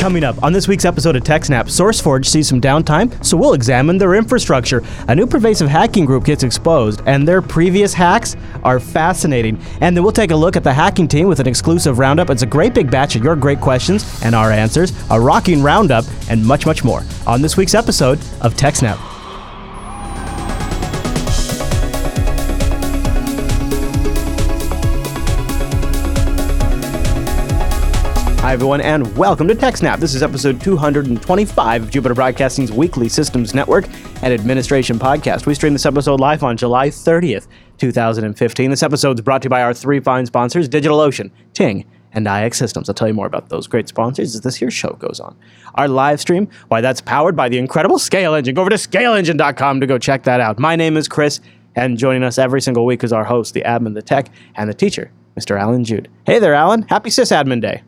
Coming up on this week's episode of TechSnap, SourceForge sees some downtime, so we'll examine their infrastructure. A new pervasive hacking group gets exposed, and their previous hacks are fascinating. And then we'll take a look at the Hacking Team with an exclusive roundup. It's a great big batch of your great questions and our answers, a rocking roundup, and much, much more on this week's episode of TechSnap. Hi everyone, and welcome to TechSnap. This is episode 225 of Jupiter Broadcasting's weekly Systems Network and Administration podcast. We stream this episode live on July 30th, 2015. This episode is brought to you by our three fine sponsors, DigitalOcean, Ting, and IX Systems. I'll tell you more about those great sponsors as this here show goes on. Our live stream, why, that's powered by the incredible ScaleEngine. Go over to ScaleEngine.com to go check that out. My name is Chris, and joining us every single week is our host, the admin, the tech, and the teacher, Mr. Alan Jude. Hey there, Alan. Happy SysAdmin Day.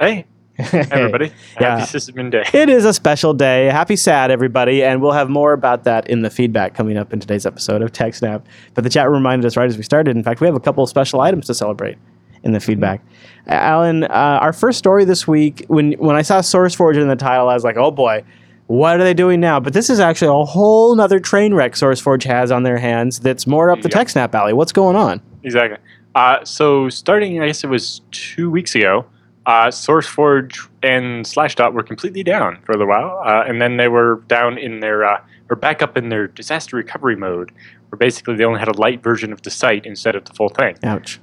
Hey, everybody. Yeah. Happy Sysadmin Day. It is a special day. Happy SAD, everybody. And we'll have more about that in the feedback coming up in today's episode of TechSnap. But the chat reminded us right as we started. In fact, we have a couple of special items to celebrate in the feedback. Alan, our first story this week, when I saw SourceForge in the title, I was like, oh boy, what are they doing now? But this is actually a whole other train wreck SourceForge has on their hands that's more up the TechSnap alley. What's going on? Exactly. So starting, I guess it was 2 weeks ago, SourceForge and Slashdot were completely down for a little while, and then they were down in their or back up in their disaster recovery mode, where basically they only had a light version of the site instead of the full thing. Ouch.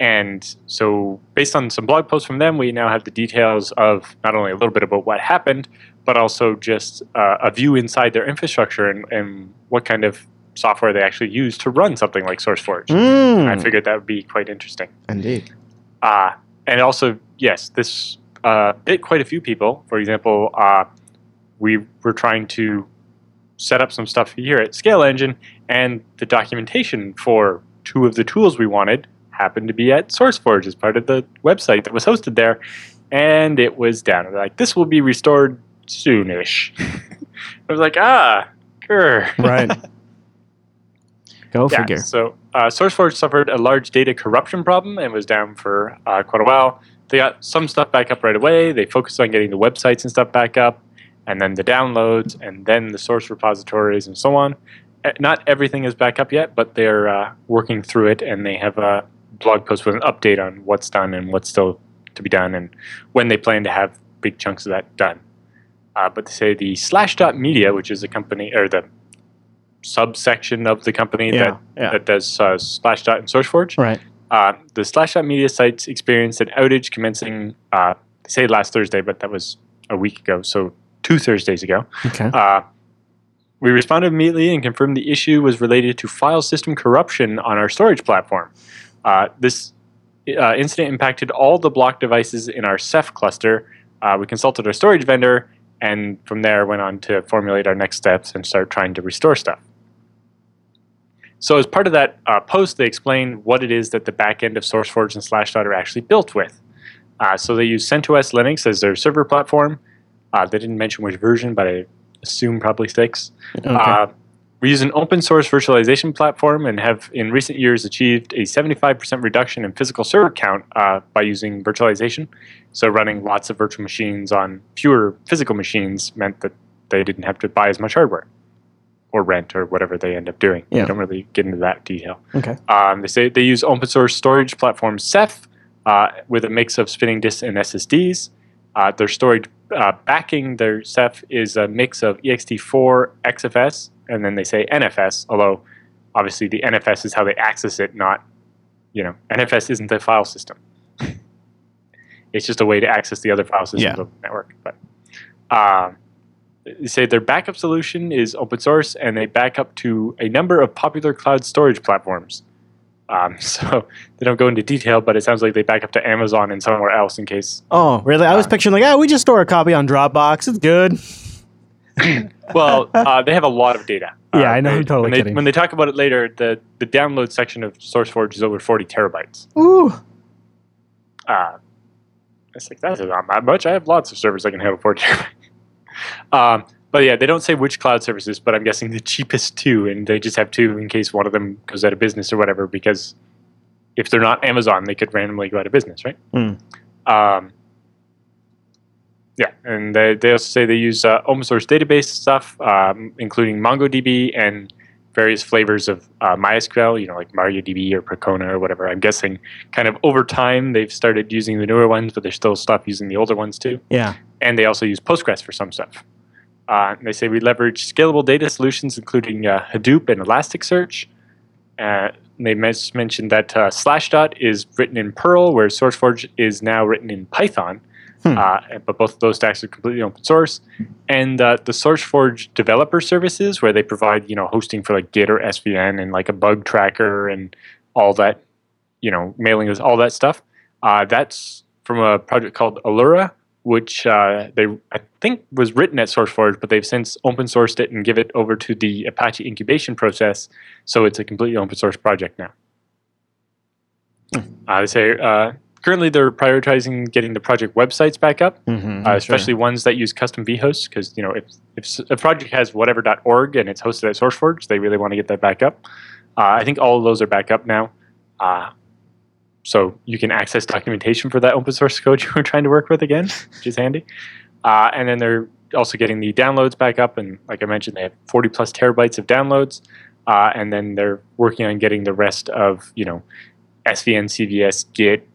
And so, based on some blog posts from them, we now have the details of not only a little bit about what happened, but also just a view inside their infrastructure and what kind of software they actually use to run something like SourceForge. Mm. I figured that would be quite interesting. Indeed. And also, yes, this bit quite a few people. For example, we were trying to set up some stuff here at ScaleEngine, and the documentation for two of the tools we wanted happened to be at SourceForge as part of the website that was hosted there, and it was down. We're like, this will be restored soonish. I was like, grr. Right. Go figure. So SourceForge suffered a large data corruption problem and was down for quite a while. They got some stuff back up right away. They focused on getting the websites and stuff back up, and then the downloads, and then the source repositories and so on. Not everything is back up yet, but they're working through it, and they have a blog post with an update on what's done and what's still to be done and when they plan to have big chunks of that done. But they say the Slashdot Media, which is a company, or the subsection of the company that does Slashdot and SourceForge. Right. The Slashdot Media sites experienced an outage commencing, they say last Thursday, but that was a week ago, so 2 Thursdays ago. Okay. We responded immediately and confirmed the issue was related to file system corruption on our storage platform. This incident impacted all the block devices in our Ceph cluster. We consulted our storage vendor, and from there went on to formulate our next steps and start trying to restore stuff. So as part of that post, they explain what it is that the back end of SourceForge and Slashdot are actually built with. So they use CentOS Linux as their server platform. They didn't mention which version, but I assume probably 6. Okay. We use an open source virtualization platform and have in recent years achieved a 75% reduction in physical server count by using virtualization. So running lots of virtual machines on fewer physical machines meant that they didn't have to buy as much hardware. Or rent, or whatever they end up doing. Yeah. I don't really get into that detail. Okay. They say they use open source storage platform Ceph with a mix of spinning disks and SSDs. Their storage backing their Ceph is a mix of ext4, XFS, and then they say NFS. Although, obviously, the NFS is how they access it. Not, NFS isn't the file system. It's just a way to access the other file systems of the network. But. They say their backup solution is open source, and they back up to a number of popular cloud storage platforms. So they don't go into detail, but it sounds like they back up to Amazon and somewhere else in case. Oh, really? I was picturing we just store a copy on Dropbox. It's good. Well, they have a lot of data. Yeah, I know. You're totally kidding. When they talk about it later, the download section of SourceForge is over 40 terabytes. Ooh. It's like, that's not that much. I have lots of servers I can handle 40 terabytes. But yeah, they don't say which cloud services, but I'm guessing the cheapest two, and they just have two in case one of them goes out of business or whatever, because if they're not Amazon, they could randomly go out of business, right? Mm. Yeah, and they also say they use open source database stuff, including MongoDB and various flavors of MySQL, you know, like MariaDB or Percona or whatever. I'm guessing kind of over time they've started using the newer ones, but they're still stopped using the older ones too. Yeah. And they also use Postgres for some stuff. They say we leverage scalable data solutions, including Hadoop and Elasticsearch. They mentioned that Slashdot is written in Perl, where SourceForge is now written in Python. But both of those stacks are completely open source. And the SourceForge developer services, where they provide, you know, hosting for like Git or SVN and like a bug tracker and all that, you know, mailing list, all that stuff. That's from a project called Allura, which I think was written at SourceForge, but they've since open sourced it and give it over to the Apache incubation process. So it's a completely open source project now. They say... currently, they're prioritizing getting the project websites back up, especially ones that use custom vhosts, because you know if a project has whatever.org and it's hosted at SourceForge, they really want to get that back up. I think all of those are back up now, so you can access documentation for that open source code you were trying to work with again, which is handy. And then they're also getting the downloads back up, and like I mentioned, they have 40-plus terabytes of downloads, and then they're working on getting the rest of, you know, SVN, CVS, Git,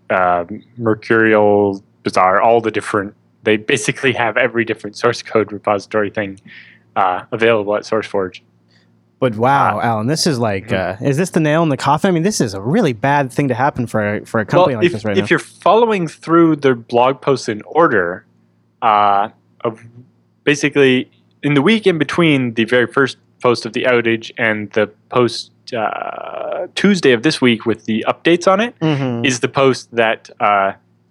Mercurial, Bazaar, all the different, they basically have every different source code repository thing available at SourceForge. But wow, Alan, this is like, is this the nail in the coffin? I mean, this is a really bad thing to happen for a company like this right now. If you're following through their blog posts in order, of basically in the week in between the very first post of the outage and the post Tuesday of this week with the updates on it is the post that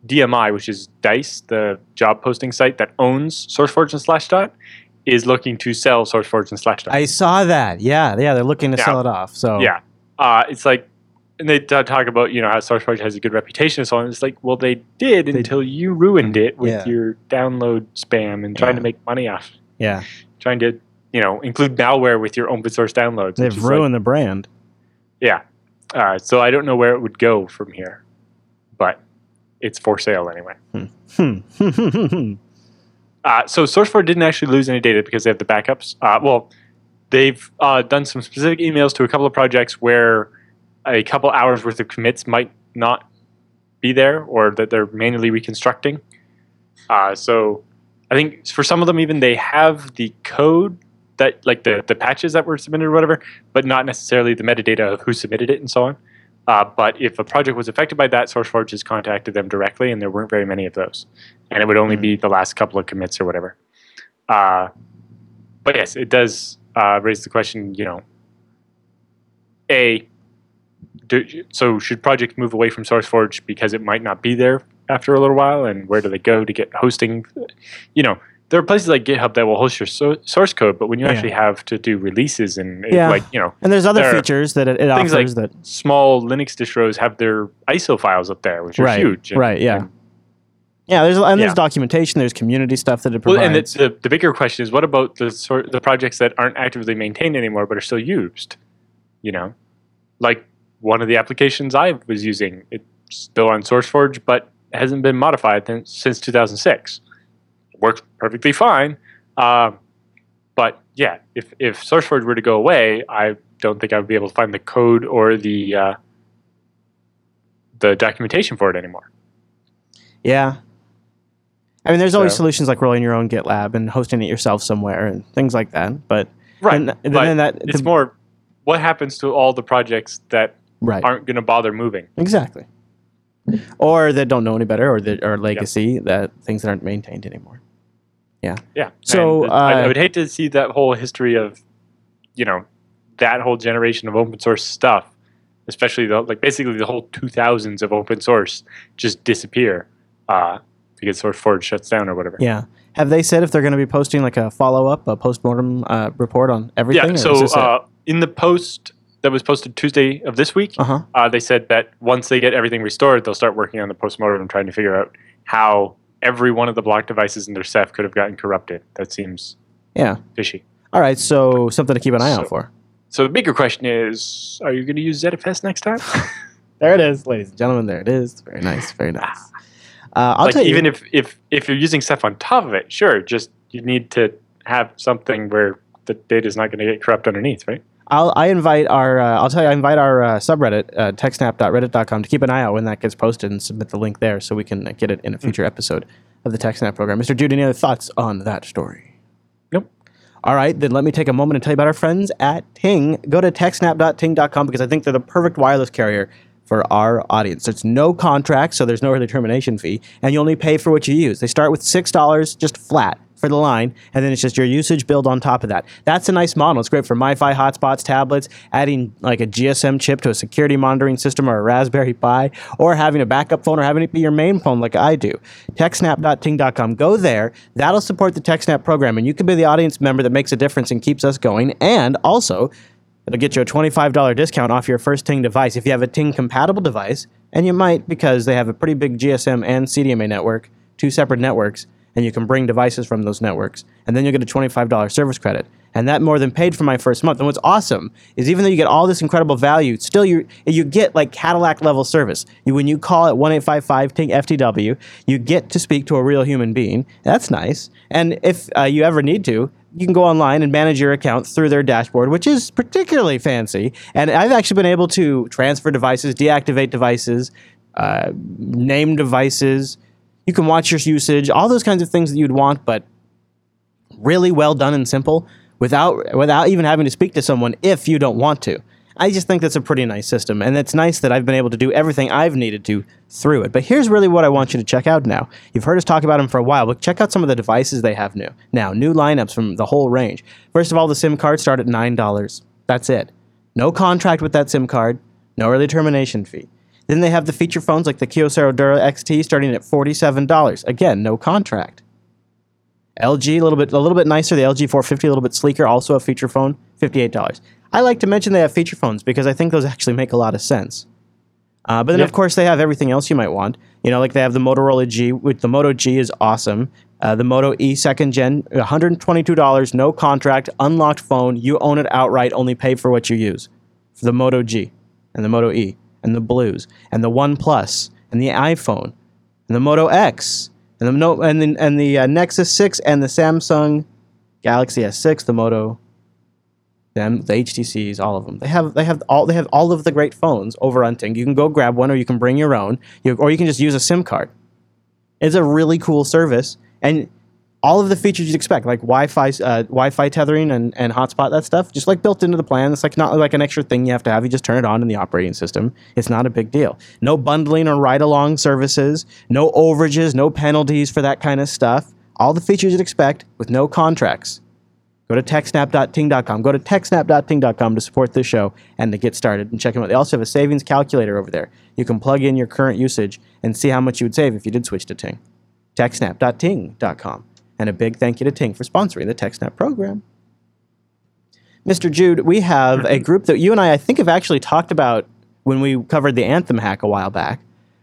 DMI, which is DICE, the job posting site that owns SourceForge and Slashdot, is looking to sell SourceForge and Slashdot. I saw that. Yeah, they're looking to sell it off. So it's like, and they talk about, you know, how SourceForge has a good reputation and so on. It's like, well, they did until you ruined it with your download spam and trying to make money off. Trying to, you know, include malware with your open source downloads. They've ruined the brand. Yeah. So I don't know where it would go from here, but it's for sale anyway. So SourceForge didn't actually lose any data because they have the backups. Well, they've done some specific emails to a couple of projects where a couple hours worth of commits might not be there or that they're manually reconstructing. So I think for some of them even they have the code that, like the patches that were submitted or whatever, but not necessarily the metadata of who submitted it and so on. But if a project was affected by that, SourceForge has contacted them directly, and there weren't very many of those. And it would only be the last couple of commits or whatever. But yes, it does raise the question, you know, so should projects move away from SourceForge because it might not be there after a little while, and where do they go to get hosting? You know, there are places like GitHub that will host your source code, but when you actually have to do releases and like, you know, and there's other features that it offers, like that small Linux distros have their ISO files up there, which are huge. There's documentation, there's community stuff that it provides. Well, and the bigger question is, what about the projects that aren't actively maintained anymore but are still used? You know, like one of the applications I was using, it's still on SourceForge, but hasn't been modified since 2006. Works perfectly fine, but yeah, if SourceForge were to go away, I don't think I would be able to find the code or the documentation for it anymore. Yeah, I mean, there's always solutions like rolling your own GitLab and hosting it yourself somewhere and things like that. But it's more what happens to all the projects that aren't going to bother moving or that don't know any better, or that are legacy that things that aren't maintained anymore. Yeah. So I would hate to see that whole history of, you know, that whole generation of open source stuff, especially the whole 2000s of open source, just disappear because SourceForge shuts down or whatever. Yeah. Have they said if they're going to be posting like a follow-up, a postmortem report on everything? Yeah. So in the post that was posted Tuesday of this week, they said that once they get everything restored, they'll start working on the postmortem and trying to figure out how every one of the block devices in their Ceph could have gotten corrupted. That seems fishy. All right, so something to keep an eye out for. So the bigger question is, are you going to use ZFS next time? There it is, ladies and gentlemen. There it is. Very nice, very nice. I'll like tell you, even if you're using Ceph on top of it, sure, just you need to have something where the data is not going to get corrupt underneath, right? I invite our subreddit techsnap.reddit.com to keep an eye out when that gets posted and submit the link there so we can get it in a future episode of the TechSnap program. Mr. Jude, any other thoughts on that story? Nope. All right, then let me take a moment and tell you about our friends at Ting. Go to techsnap.ting.com because I think they're the perfect wireless carrier for our audience. There's no contract, so there's no early termination fee, and you only pay for what you use. They start with $6 just flat for the line, and then it's just your usage build on top of that. That's a nice model. It's great for MiFi hotspots, tablets, adding like a GSM chip to a security monitoring system or a Raspberry Pi, or having a backup phone or having it be your main phone like I do. TechSnap.ting.com. Go there. That'll support the TechSnap program, and you can be the audience member that makes a difference and keeps us going, and also it'll get you a $25 discount off your first Ting device if you have a Ting-compatible device, and you might because they have a pretty big GSM and CDMA network, two separate networks, and you can bring devices from those networks. And then you'll get a $25 service credit. And that more than paid for my first month. And what's awesome is even though you get all this incredible value, still you get like Cadillac-level service. When you call at 1-855-TING-FTW, you get to speak to a real human being. That's nice. And if you ever need to, you can go online and manage your account through their dashboard, which is particularly fancy. And I've actually been able to transfer devices, deactivate devices, name devices. You can watch your usage, all those kinds of things that you'd want, but really well done and simple without even having to speak to someone if you don't want to. I just think that's a pretty nice system, and it's nice that I've been able to do everything I've needed to through it. But here's really what I want you to check out now. You've heard us talk about them for a while, but check out some of the devices they have new. Now, new lineups from the whole range. First of all, the SIM cards start at $9. That's it. No contract with that SIM card, no early termination fee. Then they have the feature phones like the Kyocera Dura XT starting at $47. Again, no contract. LG, a little bit nicer. The LG 450, a little bit sleeker. Also a feature phone, $58. I like to mention they have feature phones because I think those actually make a lot of sense. But then, of course, they have everything else you might want. You know, like they have the Motorola G, which the Moto G is awesome. The Moto E 2nd Gen, $122, no contract, unlocked phone. You own it outright, only pay for what you use. For the Moto G and the Moto E, and the Blues, and the OnePlus, and the iPhone, and the Moto X, and the Nexus 6, and the Samsung Galaxy S6, the Moto, the HTCs, all of them. They have all of the great phones over on Ting. You can go grab one, or you can bring your own, or you can just use a SIM card. It's a really cool service, and all of the features you'd expect, like Wi-Fi tethering and hotspot, that stuff, just like built into the plan. It's like not like an extra thing you have to have. You just turn it on in the operating system. It's not a big deal. No bundling or ride-along services, no overages, no penalties for that kind of stuff. All the features you'd expect with no contracts. Go to techsnap.ting.com. Go to techsnap.ting.com to support this show and to get started and check them out. They also have a savings calculator over there. You can plug in your current usage and see how much you would save if you did switch to Ting. techsnap.ting.com. And a big thank you to Ting for sponsoring the TechSnap program. Mr. Jude, we have a group that you and I think, have actually talked about when we covered the Anthem hack a while back.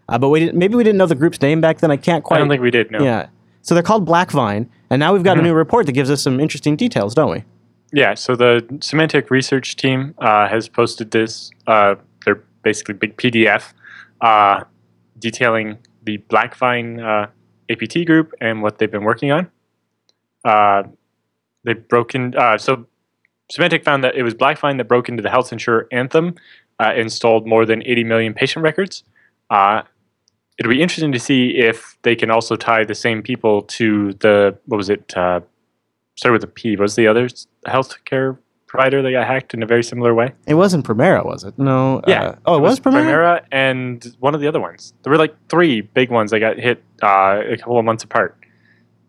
But maybe we didn't know the group's name back then. I don't think we did, no. Yeah. So they're called BlackVine, and now we've got a new report that gives us some interesting details, don't we? Yeah, so the Symantec research team has posted this. They're basically big PDF detailing the BlackVine APT group and what they've been working on. So Symantec found that it was BlackVine that broke into the health insurer Anthem, installed more than 80 million patient records. It'll be interesting to see if they can also tie the same people to the, started with a P, was the other healthcare provider that got hacked in a very similar way? It wasn't Premera, was it? No. Yeah. It was Premera? Premera and one of the other ones. There were like three big ones that got hit a couple of months apart.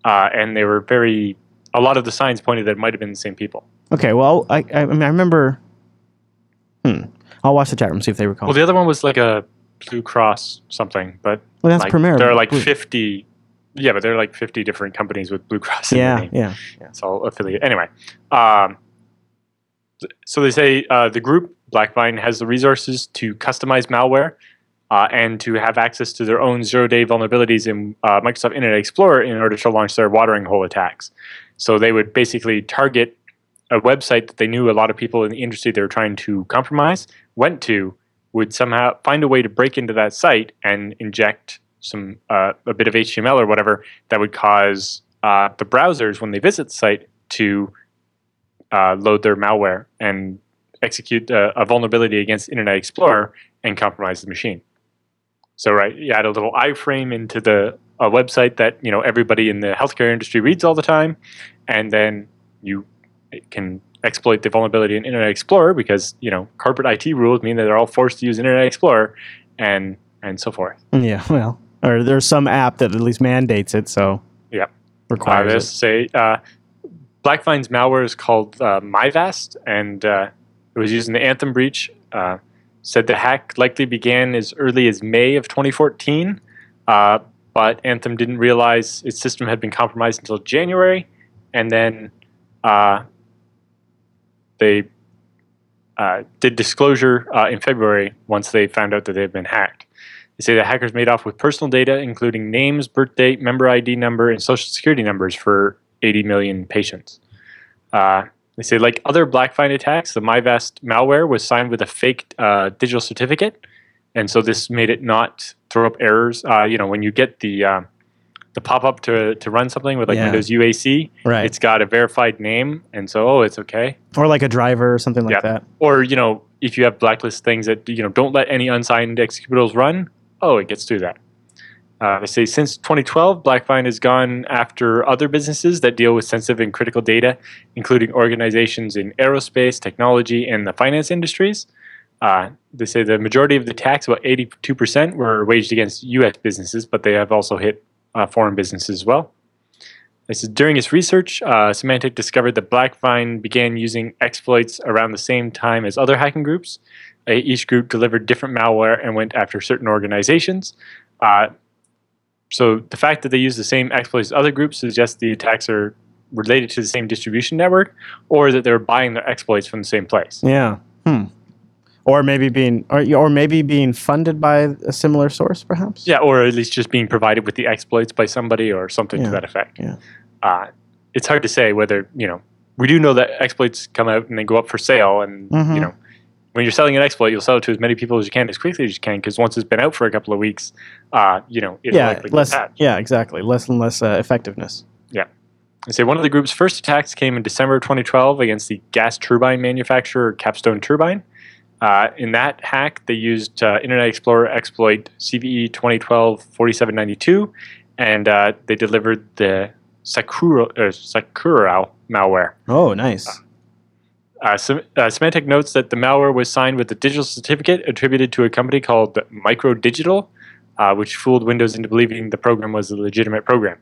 And they were a lot of the signs pointed that it might have been the same people. Okay, well, I remember, I'll watch the chat room, see if they recall. Well, the other one was like a Blue Cross something, but well, that's like, Premera. There are like 50, yeah, but there are like 50 different companies with Blue Cross in their name. Yeah. It's all affiliated. Anyway, so they say the group, BlackVine, has the resources to customize malware, and to have access to their own zero-day vulnerabilities in Microsoft Internet Explorer in order to launch their watering hole attacks. So they would basically target a website that they knew a lot of people in the industry they were trying to compromise went to, would somehow find a way to break into that site and inject some a bit of HTML or whatever that would cause the browsers, when they visit the site, to load their malware and execute a vulnerability against Internet Explorer and compromise the machine. So right, you add a little iframe into a website that everybody in the healthcare industry reads all the time, and then you can exploit the vulnerability in Internet Explorer because corporate IT rules mean that they're all forced to use Internet Explorer, and so forth. Yeah, well, or there's some app that at least mandates it, so yeah, requires it. Say, BlackVine's malware is called MyVast, and it was used in the Anthem breach. Said the hack likely began as early as May of 2014, but Anthem didn't realize its system had been compromised until January, and then they did disclosure in February once they found out that they had been hacked. They say the hackers made off with personal data, including names, birth date, member ID number, and social security numbers for 80 million patients. They say, like other BlackVine attacks, the MyVast malware was signed with a fake digital certificate, and so this made it not throw up errors. When you get the pop-up to run something with Windows UAC, right, it's got a verified name, and so it's okay. Or like a driver or something like that. Or if you have blacklist things that don't let any unsigned executables run, it gets through that. They say since 2012, BlackVine has gone after other businesses that deal with sensitive and critical data, including organizations in aerospace, technology, and the finance industries. They say the majority of the attacks, about 82%, were waged against U.S. businesses, but they have also hit foreign businesses as well. They said during its research, Symantec discovered that BlackVine began using exploits around the same time as other hacking groups. Each group delivered different malware and went after certain organizations. So the fact that they use the same exploits as other groups suggests the attacks are related to the same distribution network, or that they're buying their exploits from the same place. Yeah. Or maybe being funded by a similar source, perhaps. Yeah, or at least just being provided with the exploits by somebody or something to that effect. Yeah. It's hard to say whether we do know that exploits come out and they go up for sale, and when you're selling an exploit, you'll sell it to as many people as you can as quickly as you can, because once it's been out for a couple of weeks, it'll likely less, get patched. Yeah, exactly. Less and less effectiveness. Yeah. I say one of the group's first attacks came in December 2012 against the gas turbine manufacturer Capstone Turbine. In that hack, they used Internet Explorer exploit CVE 2012-4792, and they delivered the Sakura malware. Oh, nice. Symantec notes that the malware was signed with a digital certificate attributed to a company called MicroDigital, which fooled Windows into believing the program was a legitimate program.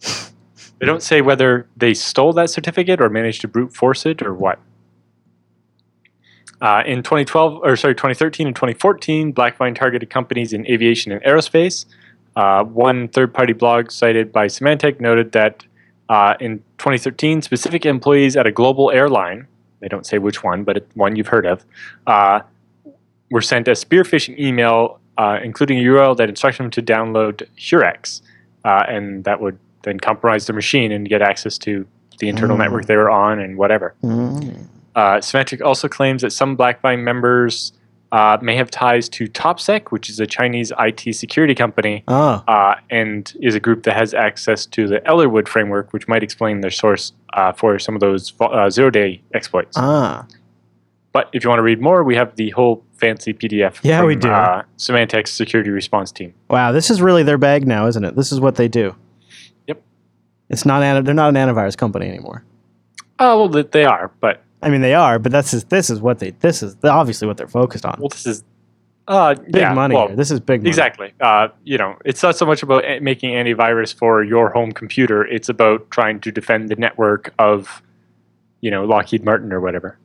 They don't say whether they stole that certificate or managed to brute force it or what. In 2013 and 2014, BlackVine targeted companies in aviation and aerospace. One third-party blog cited by Symantec noted that in 2013, specific employees at a global airline, they don't say which one, but one you've heard of, were sent a spear phishing email, including a URL that instructed them to download Hurex, and that would then compromise their machine and get access to the internal network they were on and whatever. Symantec also claims that some BlackVine members may have ties to TopSec, which is a Chinese IT security company, and is a group that has access to the Ellerwood framework, which might explain their source for some of those zero-day exploits. But if you want to read more, we have the whole fancy PDF from Symantec's security response team. Wow, this is really their bag now, isn't it? This is what they do. Yep. They're not an antivirus company anymore. Oh, well, they are, but... I mean, they are, but this is obviously what they're focused on. Well, this is big money. Well, this is big money. Exactly. It's not so much about making antivirus for your home computer. It's about trying to defend the network of, Lockheed Martin or whatever.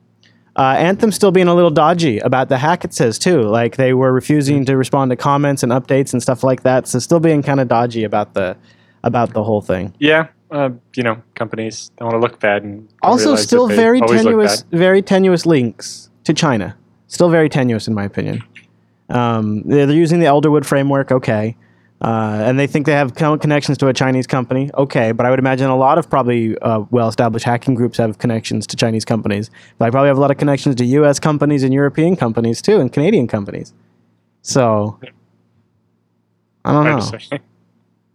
Anthem's still being a little dodgy about the hack, it says, too. Like, they were refusing to respond to comments and updates and stuff like that. So still being kind of dodgy about the whole thing. Yeah. Companies don't want to look bad. And also, still very tenuous links to China. Still very tenuous, in my opinion. They're using the Elderwood framework, okay. And they think they have connections to a Chinese company, okay. But I would imagine a lot of probably well-established hacking groups have connections to Chinese companies. But I probably have a lot of connections to U.S. companies and European companies, too, and Canadian companies. So... I don't know.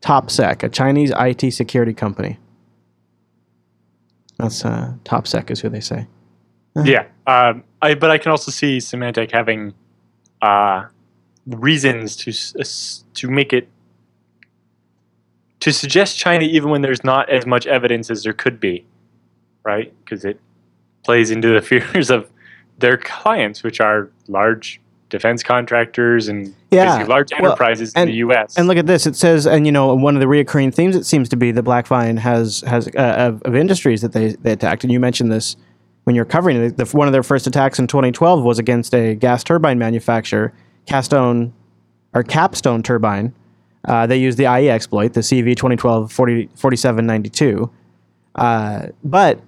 TopSec, a Chinese IT security company. That's TopSec is who they say. Yeah, but I can also see Symantec having reasons to make it to suggest China, even when there's not as much evidence as there could be, right? Because it plays into the fears of their clients, which are large defense contractors and large enterprises in the U.S. And look at this. It says, and you know, one of the reoccurring themes it seems to be that BlackVine has of industries that they attacked, and you mentioned this. When you're covering it, one of their first attacks in 2012 was against a gas turbine manufacturer, Capstone Turbine. They used the IE exploit, the CV 2012-4792. But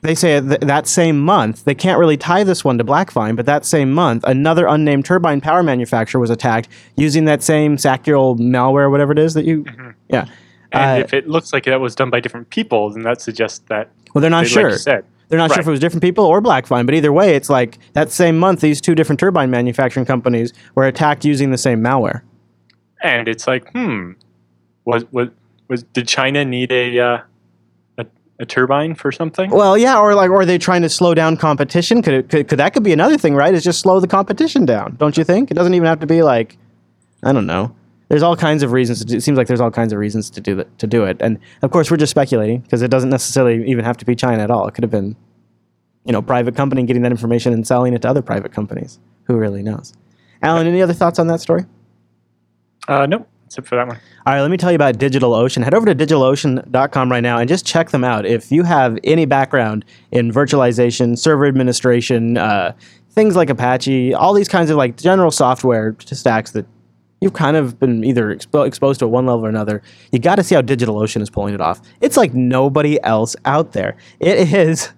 they say that same month, they can't really tie this one to BlackVine, but that same month, another unnamed turbine power manufacturer was attacked using that same Sakula malware, whatever it is that you... Mm-hmm. Yeah. And if it looks like that was done by different people, then that suggests that... Well, they're not sure. Like they're not sure if it was different people or BlackVine, but either way, it's like that same month, these two different turbine manufacturing companies were attacked using the same malware. And it's like, did China need a turbine for something? Well, yeah, or are they trying to slow down competition? Could be another thing, right? Is just slow the competition down, don't you think? It doesn't even have to be like, I don't know. There's all kinds of reasons. It seems like there's all kinds of reasons to do it, and of course we're just speculating because it doesn't necessarily even have to be China at all. It could have been, private company getting that information and selling it to other private companies. Who really knows? Alan, any other thoughts on that story? No, except for that one. All right, let me tell you about DigitalOcean. Head over to DigitalOcean.com right now and just check them out. If you have any background in virtualization, server administration, things like Apache, all these kinds of like general software stacks that you've kind of been either exposed to at one level or another. You got to see how DigitalOcean is pulling it off. It's like nobody else out there. It is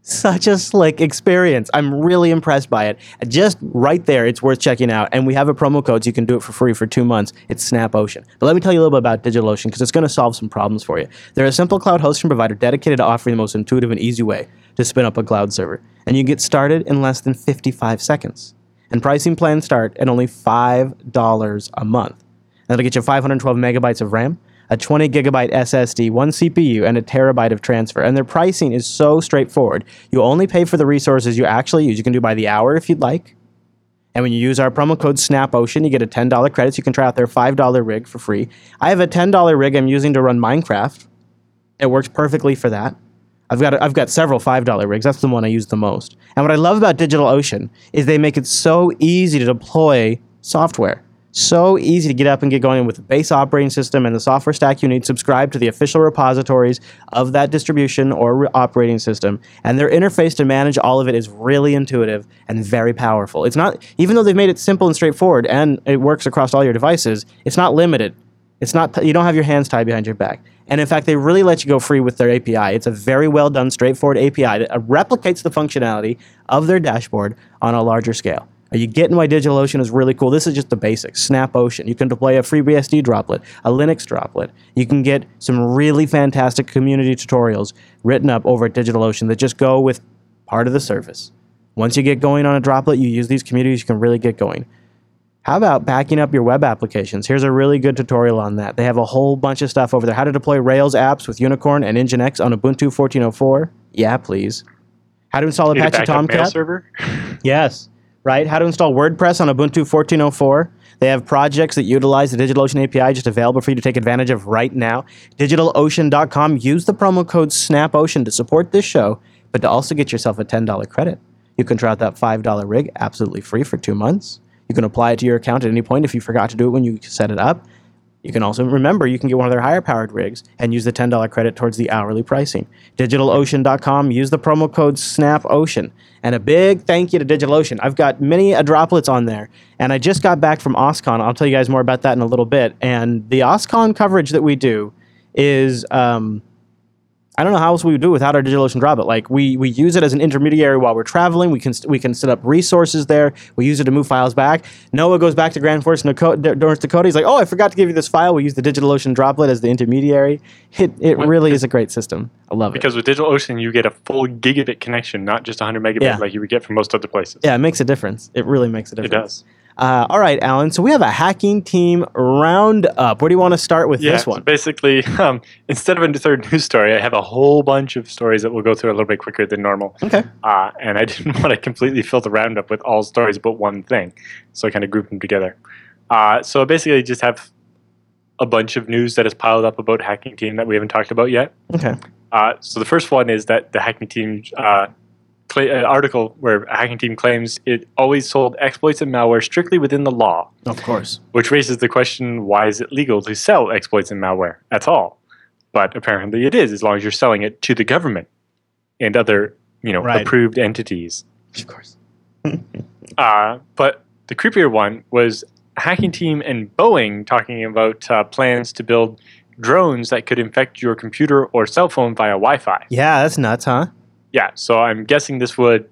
such a slick experience. I'm really impressed by it. Just right there, it's worth checking out. And we have a promo code so you can do it for free for 2 months. It's SnapOcean. But let me tell you a little bit about DigitalOcean because it's going to solve some problems for you. They're a simple cloud hosting provider dedicated to offering the most intuitive and easy way to spin up a cloud server. And you get started in less than 55 seconds. And pricing plans start at only $5 a month. That'll get you 512 megabytes of RAM, a 20 gigabyte SSD, one CPU, and a terabyte of transfer. And their pricing is so straightforward. You only pay for the resources you actually use. You can do by the hour if you'd like. And when you use our promo code SnapOcean, you get a $10 credit. So you can try out their $5 rig for free. I have a $10 rig I'm using to run Minecraft. It works perfectly for that. I've got several $5 rigs. That's the one I use the most. And what I love about DigitalOcean is they make it so easy to deploy software. So easy to get up and get going with the base operating system and the software stack you need. Subscribe to the official repositories of that distribution or operating system. And their interface to manage all of it is really intuitive and very powerful. It's not, even though they've made it simple and straightforward and it works across all your devices, it's not limited. It's not, you don't have your hands tied behind your back. And in fact, they really let you go free with their API. It's a very well-done, straightforward API that replicates the functionality of their dashboard on a larger scale. Are you getting why DigitalOcean is really cool? This is just the basics. SnapOcean. You can deploy a FreeBSD droplet, a Linux droplet. You can get some really fantastic community tutorials written up over at DigitalOcean that just go with part of the service. Once you get going on a droplet, you use these communities, you can really get going. How about backing up your web applications? Here's a really good tutorial on that. They have a whole bunch of stuff over there. How to deploy Rails apps with Unicorn and Nginx on Ubuntu 14.04. Yeah, please. How to install Apache Tomcat. Yes, right. How to install WordPress on Ubuntu 14.04. They have projects that utilize the DigitalOcean API just available for you to take advantage of right now. DigitalOcean.com. Use the promo code SnapOcean to support this show, but to also get yourself a $10 credit. You can try out that $5 rig absolutely free for 2 months. You can apply it to your account at any point if you forgot to do it when you set it up. You can also remember you can get one of their higher-powered rigs and use the $10 credit towards the hourly pricing. DigitalOcean.com. Use the promo code SnapOcean. And a big thank you to DigitalOcean. I've got many droplets on there, and I just got back from OSCON. I'll tell you guys more about that in a little bit. And the OSCON coverage that we do is... I don't know how else we would do it without our DigitalOcean droplet. Like we use it as an intermediary while we're traveling. We can set up resources there. We use it to move files back. Noah goes back to Grand Forks, North Dakota. He's like, oh, I forgot to give you this file. We use the DigitalOcean droplet as the intermediary. It really is a great system. I love it. Because with DigitalOcean, you get a full gigabit connection, not just 100 megabit like you would get from most other places. Yeah, it makes a difference. It really makes a difference. It does. All right, Alan. So we have a hacking team roundup. Where do you want to start with this one? So basically, instead of a third news story, I have a whole bunch of stories that we'll go through a little bit quicker than normal. Okay. And I didn't want to completely fill the roundup with all stories but one thing, so I kind of grouped them together. So I basically just have a bunch of news that has piled up about Hacking Team that we haven't talked about yet. Okay. So the first one is that the Hacking Team article where Hacking Team claims it always sold exploits and malware strictly within the law. Of course. Which raises the question, why is it legal to sell exploits and malware at all? But apparently it is, as long as you're selling it to the government and other, approved entities. Of course. But the creepier one was Hacking Team and Boeing talking about plans to build drones that could infect your computer or cell phone via Wi-Fi. Yeah, that's nuts, huh? Yeah, so I'm guessing this would,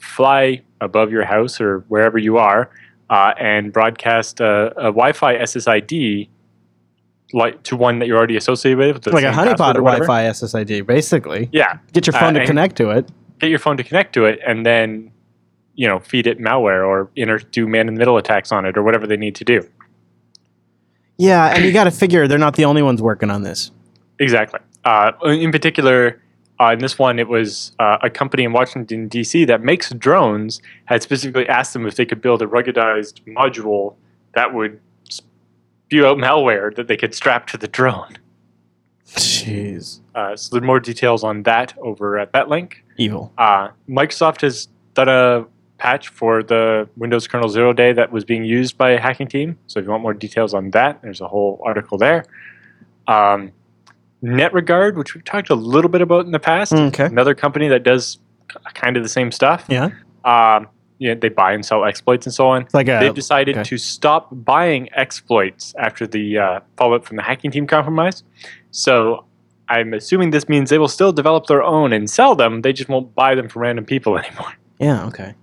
fly above your house or wherever you are and broadcast a Wi-Fi SSID to one that you're already associated with. Like a honeypot Wi-Fi SSID, basically. Yeah. Get your phone to connect to it. Get your phone to connect to it and then, feed it malware or do man-in-the-middle attacks on it or whatever they need to do. Yeah, and you got to figure they're not the only ones working on this. Exactly. In particular... in this one, it was a company in Washington, D.C. that makes drones had specifically asked them if they could build a ruggedized module that would spew out malware that they could strap to the drone. Jeez. So there are more details on that over at that link. Evil. Microsoft has done a patch for the Windows kernel 0 day that was being used by a hacking team. So if you want more details on that, there's a whole article there. NetRegard, which we've talked a little bit about in the past, another company that does kind of the same stuff. Yeah, they buy and sell exploits and so on. They've decided to stop buying exploits after the fallout from the Hacking Team compromise. So I'm assuming this means they will still develop their own and sell them. They just won't buy them from random people anymore. Yeah. Okay.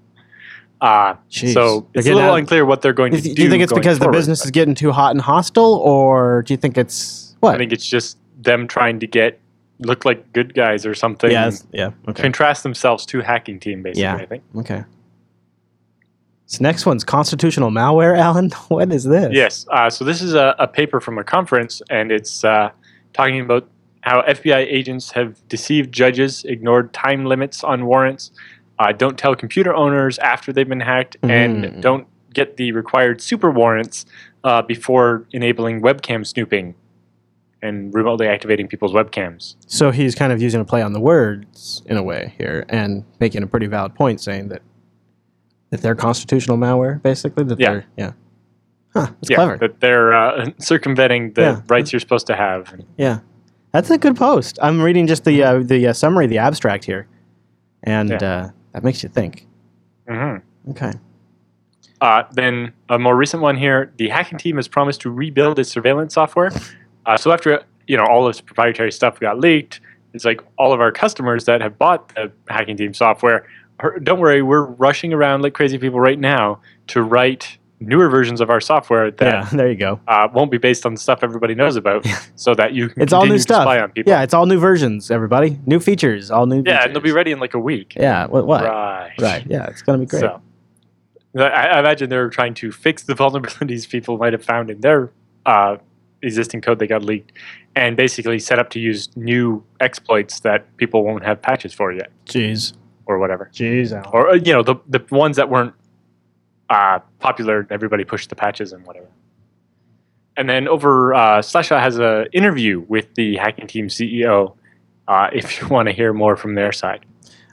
So it's a little unclear what they're going to do. Do you think it's because the business is getting too hot and hostile, or do you think it's what? I think it's just them trying to look like good guys or something. Yes. Yeah. Okay. Contrast themselves to Hacking Team, basically. Yeah. I think. Okay. This next one's constitutional malware, Alan. What is this? Yes. So this is a paper from a conference, and it's talking about how FBI agents have deceived judges, ignored time limits on warrants, don't tell computer owners after they've been hacked, and don't get the required super warrants before enabling webcam snooping and remotely activating people's webcams. So he's kind of using a play on the words in a way here and making a pretty valid point saying that they're constitutional malware, basically. Clever. That they're circumventing the rights you're supposed to have. Yeah. That's a good post. I'm reading just the summary, the abstract here. And that makes you think. Mm-hmm. Okay. Then a more recent one here. The hacking team has promised to rebuild its surveillance software. So after, all this proprietary stuff got leaked, it's like all of our customers that have bought the Hacking Team software, don't worry, we're rushing around like crazy people right now to write newer versions of our software that there you go. Won't be based on the stuff everybody knows about so that you can continue to spy on people. Yeah, it's all new versions, everybody. New features, all new features. Yeah, and they'll be ready in like a week. Yeah, what? Right, yeah, it's going to be great. So, I imagine they're trying to fix the vulnerabilities people might have found in their existing code that got leaked, and basically set up to use new exploits that people won't have patches for yet. Jeez. Or whatever. Jeez. Alan. Or, the ones that weren't popular, and everybody pushed the patches and whatever. And then over, Slashdot has an interview with the Hacking Team CEO, if you want to hear more from their side.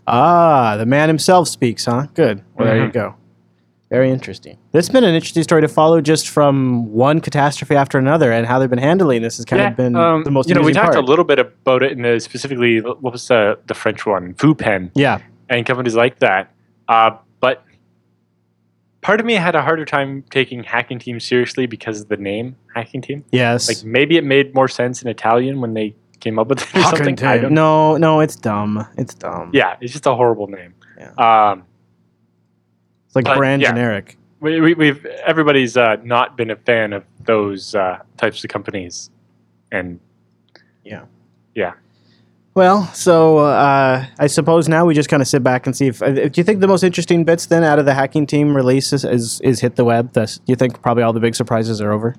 Ah, the man himself speaks, huh? Good. Well, there you go. Very interesting. This has been an interesting story to follow, just from one catastrophe after another, and how they've been handling this has kind of been the most interesting part. We talked a little bit about it, and specifically, what was the French one? Vupen. Yeah. And companies like that. But part of me had a harder time taking Hacking Team seriously because of the name Hacking Team. Yes. Like maybe it made more sense in Italian when they came up with it or something. I don't know. No, it's dumb. Yeah, it's just a horrible name. Yeah. It's like brand generic. We've everybody's not been a fan of those types of companies, and yeah. Well, so I suppose now we just kind of sit back and see if... do you think the most interesting bits then out of the Hacking Team release is hit the web? Do you think probably all the big surprises are over?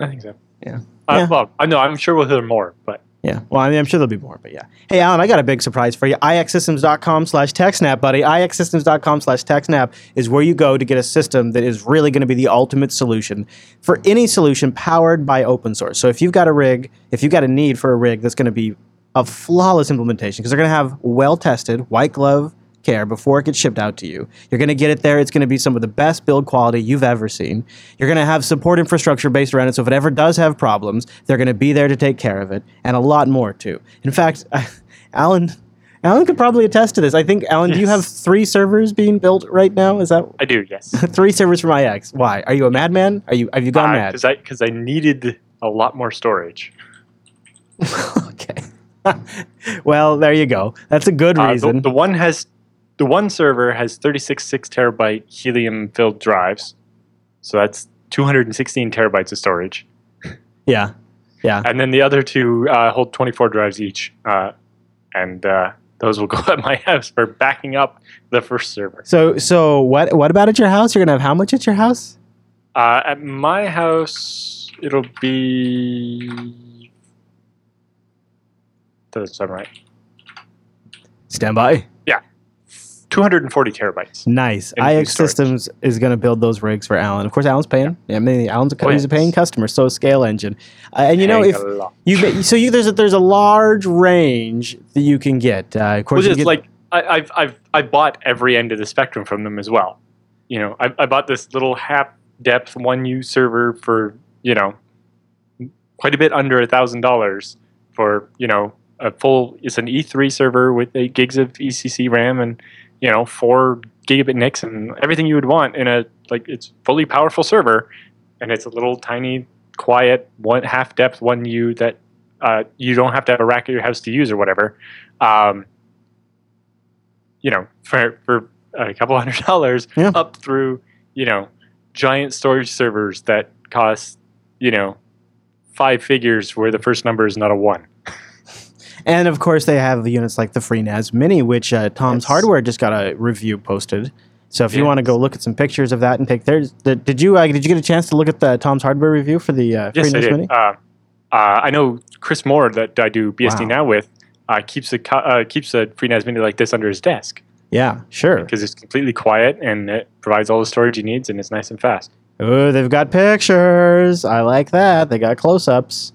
I think so. Yeah. Well, I know. I'm sure we'll hear more, but... Yeah. Well, I mean, I'm sure there'll be more, but yeah. Hey, Alan, I got a big surprise for you. IXSystems.com/TechSnap, buddy. IXSystems.com/TechSnap is where you go to get a system that is really going to be the ultimate solution for any solution powered by open source. So if you've got a rig, if you've got a need for a rig that's going to be a flawless implementation, because they're going to have well-tested, white-glove care before it gets shipped out to you. You're going to get it there. It's going to be some of the best build quality you've ever seen. You're going to have support infrastructure based around it, so if it ever does have problems, they're going to be there to take care of it, and a lot more, too. In fact, Alan could probably attest to this. I think, Alan, yes. Do you have 3 servers being built right now? Is that... I do, yes. 3 servers from IX. Why? Are you a madman? Have you gone mad? Because I needed a lot more storage. Okay. Well, there you go. That's a good reason. The one server has 36 6-terabyte helium-filled drives, so that's 216 terabytes of storage. Yeah, yeah. And then the other 2 hold 24 drives each, and those will go at my house for backing up the first server. So what about at your house? You're gonna have how much at your house? At my house, it'll be. Doesn't sound right. Stand by. 240 terabytes. Nice. IX Systems is going to build those rigs for Alan. Of course, Alan's paying. Yeah, I mean, he's a paying customer. So is ScaleEngine, and you know, there's a large range that you can get. Of course, I bought every end of the spectrum from them as well. You know, I bought this little half depth 1U server for quite a bit under $1,000 for a full. It's an E3 server with 8 gigs of ECC RAM and 4 gigabit NICs and everything you would want in a, it's fully powerful server, and it's a little tiny, quiet, half-depth 1U that you don't have to have a rack at your house to use or whatever. For a couple $100 up through, giant storage servers that cost, 5 figures where the first number is not a 1. And, of course, they have the units like the FreeNAS Mini, which Tom's Hardware just got a review posted. So if you want to go look at some pictures of that and take theirs. Did you get a chance to look at the Tom's Hardware review for the FreeNAS Mini? I know Chris Moore, that I do BSD Now with, keeps a FreeNAS Mini like this under his desk. Yeah, sure. Because it's completely quiet and it provides all the storage he needs and it's nice and fast. Oh, they've got pictures. I like that. They got close-ups.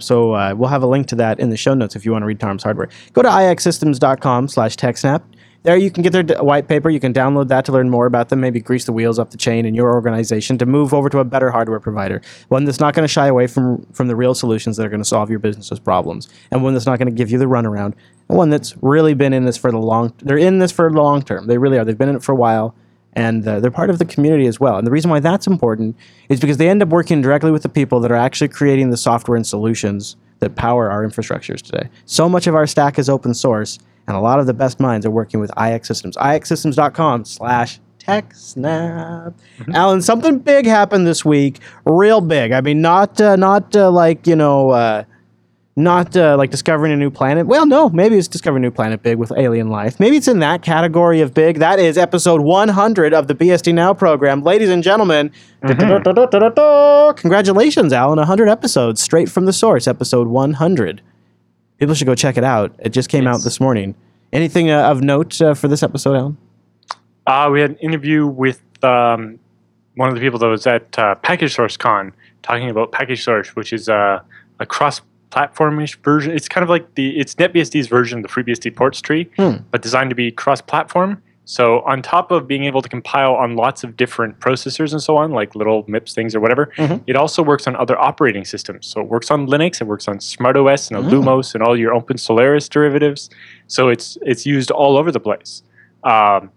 So we'll have a link to that in the show notes if you want to read Tom's Hardware. Go to ixsystems.com/techsnap. There you can get their white paper. You can download that to learn more about them, maybe grease the wheels up the chain in your organization to move over to a better hardware provider, one that's not going to shy away from the real solutions that are going to solve your business's problems, and one that's not going to give you the runaround, and one that's really been in this for the long... They're in this for the long term. They really are. They've been in it for a while. And they're part of the community as well. And the reason why that's important is because they end up working directly with the people that are actually creating the software and solutions that power our infrastructures today. So much of our stack is open source, and a lot of the best minds are working with IX Systems. IXSystems.com/TechSnap. Mm-hmm. Alan, something big happened this week, real big. I mean, not like discovering a new planet. Well, no, maybe it's discovering a new planet big with alien life. Maybe it's in that category of big. That is episode 100 of the BSD Now program. Ladies and gentlemen, congratulations, Alan. 100 episodes straight from the source, episode 100. People should go check it out. It just came out this morning. Anything of note for this episode, Alan? We had an interview with one of the people that was at PackageSource Con talking about PackageSource, which is a cross platformish version. It's kind of like it's NetBSD's version of the FreeBSD ports tree, but designed to be cross-platform. So on top of being able to compile on lots of different processors and so on, like little MIPS things or whatever, it also works on other operating systems. So it works on Linux, it works on SmartOS and Illumos and all your Open Solaris derivatives. So it's used all over the place. But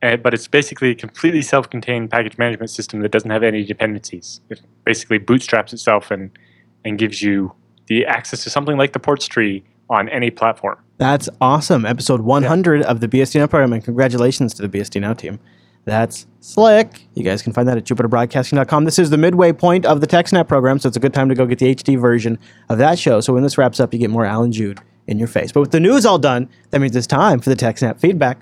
it's basically a completely self-contained package management system that doesn't have any dependencies. It basically bootstraps itself and gives you the access to something like the ports tree on any platform. That's awesome. Episode 100 of the BSD Now program, and congratulations to the BSD Now team. That's slick. You guys can find that at jupiterbroadcasting.com. This is the midway point of the TechSnap program, so it's a good time to go get the HD version of that show. So when this wraps up, you get more Alan Jude in your face. But with the news all done, that means it's time for the TechSnap feedback.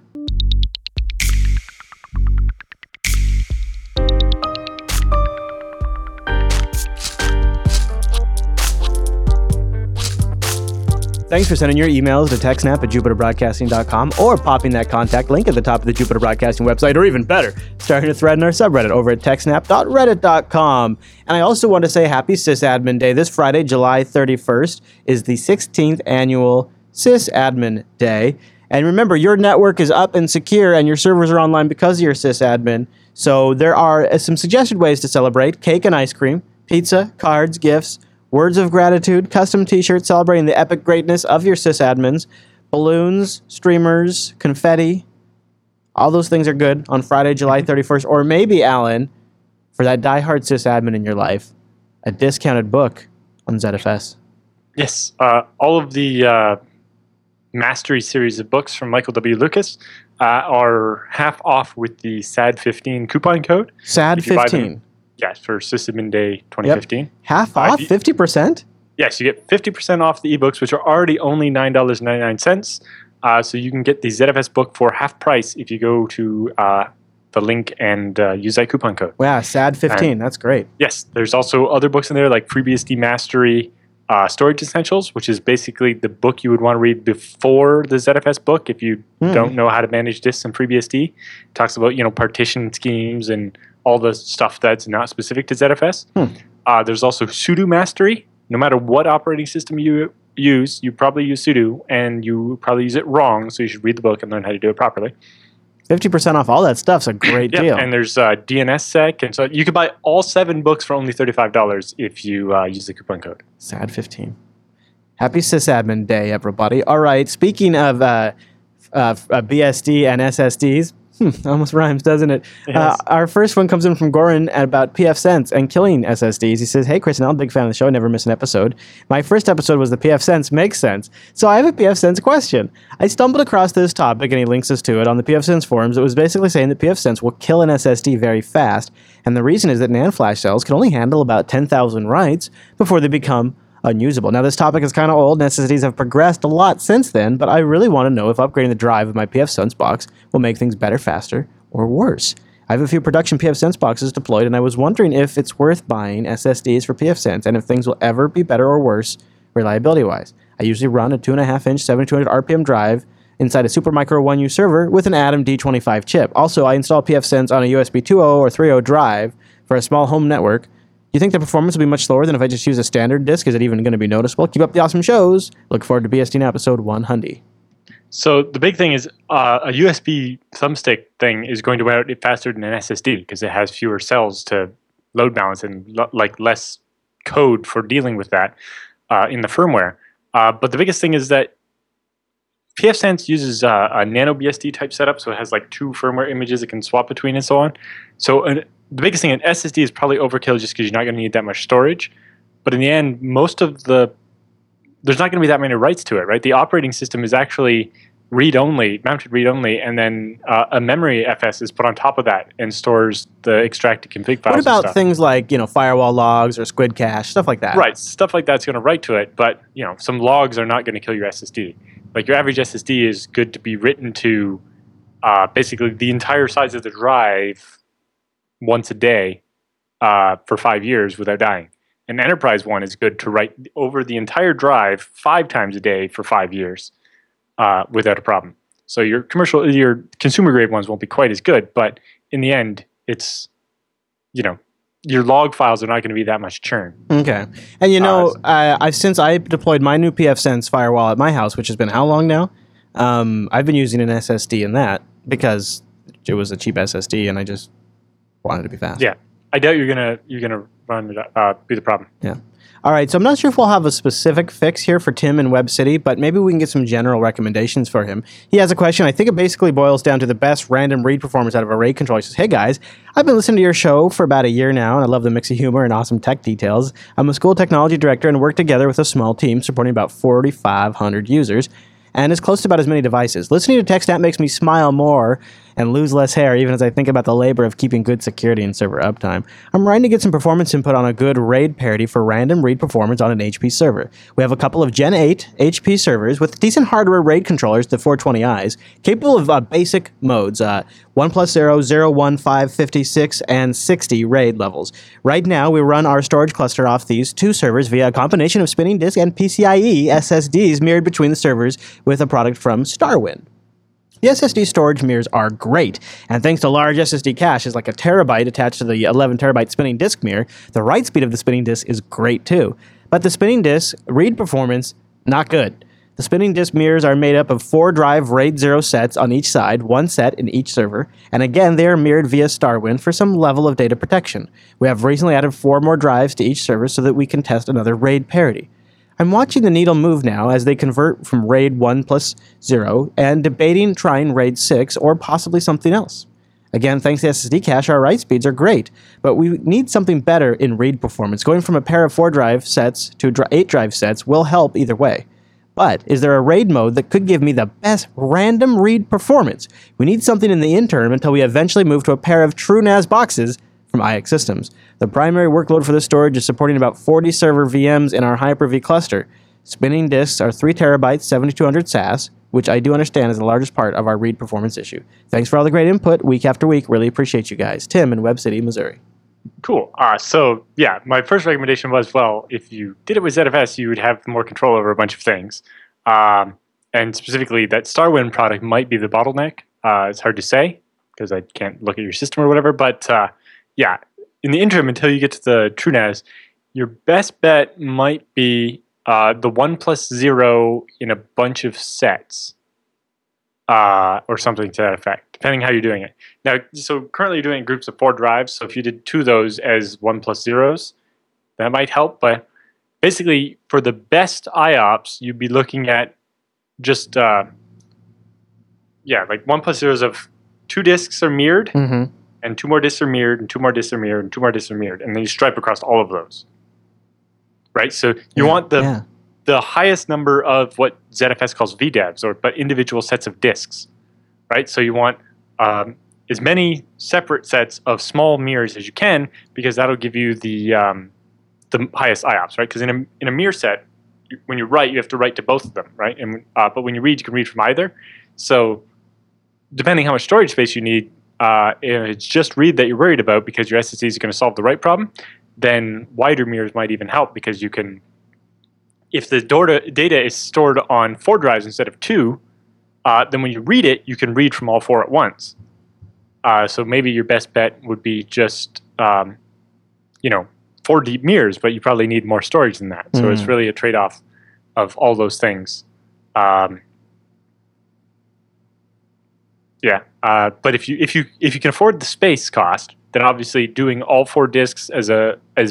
Thanks for sending your emails to TechSnap at jupiterbroadcasting.com or popping that contact link at the top of the Jupiter Broadcasting website, or even better, starting a thread in our subreddit over at techsnap.reddit.com. And I also want to say happy SysAdmin Day. This Friday, July 31st, is the 16th annual SysAdmin Day. And remember, your network is up and secure and your servers are online because of your SysAdmin. So there are some suggested ways to celebrate: cake and ice cream, pizza, cards, gifts, words of gratitude, custom t-shirts celebrating the epic greatness of your sysadmins, balloons, streamers, confetti. All those things are good on Friday, July 31st. Or maybe, Alan, for that diehard sysadmin in your life, a discounted book on ZFS. Yes. All of the Mastery series of books from Michael W. Lucas are half off with the SAD15 coupon code. SAD15. Yes, for SysAdmin Day 2015. Yep. Half off? 50%? Yes, you get 50% off the ebooks, which are already only $9.99. So you can get the ZFS book for half price if you go to the link and use that coupon code. Wow, SAD15. That's great. Yes, there's also other books in there like FreeBSD Mastery, Storage Essentials, which is basically the book you would want to read before the ZFS book if you don't know how to manage disks in FreeBSD. It talks about, you know, partition schemes and all the stuff that's not specific to ZFS. There's also sudo mastery. No matter what operating system you use, you probably use sudo, and you probably use it wrong, so you should read the book and learn how to do it properly. 50% off all that stuff's a great deal. And there's DNSSEC, and so you can buy all 7 books for only $35 if you use the coupon code. SAD15. Happy SysAdmin Day, everybody. All right, speaking of BSD and SSDs, almost rhymes, doesn't it? Yes. Our first one comes in from Goran about PFSense and killing SSDs. He says, "Hey, Chris, and I'm a big fan of the show. I never miss an episode. My first episode was the PFSense Makes Sense. So I have a PFSense question. I stumbled across this topic," and he links us to it, "on the PFSense forums. It was basically saying that PFSense will kill an SSD very fast. And the reason is that NAND flash cells can only handle about 10,000 writes before they become unusable. Now, this topic is kind of old, and SSDs have progressed a lot since then, but I really want to know if upgrading the drive of my PFSense box will make things better, faster, or worse. I have a few production PFSense boxes deployed, and I was wondering if it's worth buying SSDs for PFSense and if things will ever be better or worse reliability-wise. I usually run a 2.5-inch 7,200 RPM drive inside a Supermicro 1U server with an Atom D25 chip. Also, I install PFSense on a USB 2.0 or 3.0 drive for a small home network. You think the performance will be much slower than if I just use a standard disk? Is it even going to be noticeable? Keep up the awesome shows. Look forward to BSD Now episode 100. So the big thing is a USB thumbstick thing is going to wear it faster than an SSD because it has fewer cells to load balance and less code for dealing with that in the firmware. But the biggest thing is that PFSense uses a nano BSD type setup, so it has like 2 firmware images it can swap between and so on. So the biggest thing, an SSD is probably overkill just because you're not going to need that much storage. But in the end, there's not going to be that many writes to it, right? The operating system is actually read-only, mounted read-only, and then a memory FS is put on top of that and stores the extracted config files. What about things like, firewall logs or squid cache, stuff like that? Right, stuff like that's going to write to it, but, some logs are not going to kill your SSD. Like, your average SSD is good to be written to basically the entire size of the drive once a day for 5 years without dying. An enterprise one is good to write over the entire drive 5 times a day for 5 years without a problem. So your consumer grade ones won't be quite as good, but in the end, it's your log files are not going to be that much churn. Okay, and since I deployed my new pfSense firewall at my house, which has been how long now? I've been using an SSD in that because it was a cheap SSD, and I just wanted to be fast. Yeah, I doubt you're gonna run be the problem. Yeah. All right, so I'm not sure if we'll have a specific fix here for Tim in Web City, but maybe we can get some general recommendations for him. He has a question. I think it basically boils down to the best random read performance out of array control. He says, "Hey guys, I've been listening to your show for about a year now, and I love the mix of humor and awesome tech details. I'm a school technology director and work together with a small team supporting about 4,500 users and is close to about as many devices. Listening to TechSnap makes me smile more and lose less hair even as I think about the labor of keeping good security and server uptime. I'm trying to get some performance input on a good RAID parity for random read performance on an HP server. We have a couple of Gen 8 HP servers with decent hardware RAID controllers, the 420is, capable of basic modes, 1+0, 0, 1, 5, 56, and 60 RAID levels. Right now, we run our storage cluster off these two servers via a combination of spinning disk and PCIe SSDs mirrored between the servers with a product from StarWind. The SSD storage mirrors are great, and thanks to large SSD caches like a terabyte attached to the 11 terabyte spinning disk mirror, the write speed of the spinning disk is great too. But the spinning disk read performance, not good. The spinning disk mirrors are made up of 4 drive RAID 0 sets on each side, 1 set in each server, and again they are mirrored via StarWind for some level of data protection. We have recently added 4 more drives to each server so that we can test another RAID parity. I'm watching the needle move now as they convert from RAID 1+0 and debating trying RAID 6 or possibly something else. Again, thanks to SSD cache, our write speeds are great, but we need something better in read performance. Going from a pair of 4 drive sets to 8 drive sets will help either way. But is there a RAID mode that could give me the best random read performance? We need something in the interim until we eventually move to a pair of TrueNAS boxes from IX Systems. The primary workload for this storage is supporting about 40 server VMs in our Hyper-V cluster. Spinning disks are 3 terabytes, 7200 SAS, which I do understand is the largest part of our read performance issue. Thanks for all the great input week after week. Really appreciate you guys. Tim in Webb City, Missouri. Cool. So yeah, my first recommendation was, well, if you did it with ZFS, you would have more control over a bunch of things. And specifically, that StarWind product might be the bottleneck. It's hard to say because I can't look at your system or whatever. But yeah, in the interim, until you get to the TrueNAS, your best bet might be the 1+0 in a bunch of sets. Or something to that effect, depending how you're doing it. Now, so currently you're doing groups of 4 drives, so if you did 2 of those as 1+0s, that might help, but basically for the best IOPS, you'd be looking at just, like 1+0s of 2 disks are mirrored, and 2 more disks are mirrored, and 2 more disks are mirrored, and 2 more disks are mirrored, and then you stripe across all of those. Right? So you want the... Yeah. The highest number of what ZFS calls VDEVs, but individual sets of disks, right? So you want as many separate sets of small mirrors as you can, because that'll give you the highest IOPS, right? Because in a mirror set, when you write, you have to write to both of them, right? And but when you read, you can read from either. So depending how much storage space you need, if it's just read that you're worried about because your SSD is going to solve the write problem, then wider mirrors might even help because you can. If the data is stored on 4 drives instead of 2, then when you read it, you can read from all 4 at once. So maybe your best bet would be just, 4 deep mirrors, but you probably need more storage than that. So it's really a trade-off of all those things. But if you can afford the space cost, then obviously doing all 4 disks as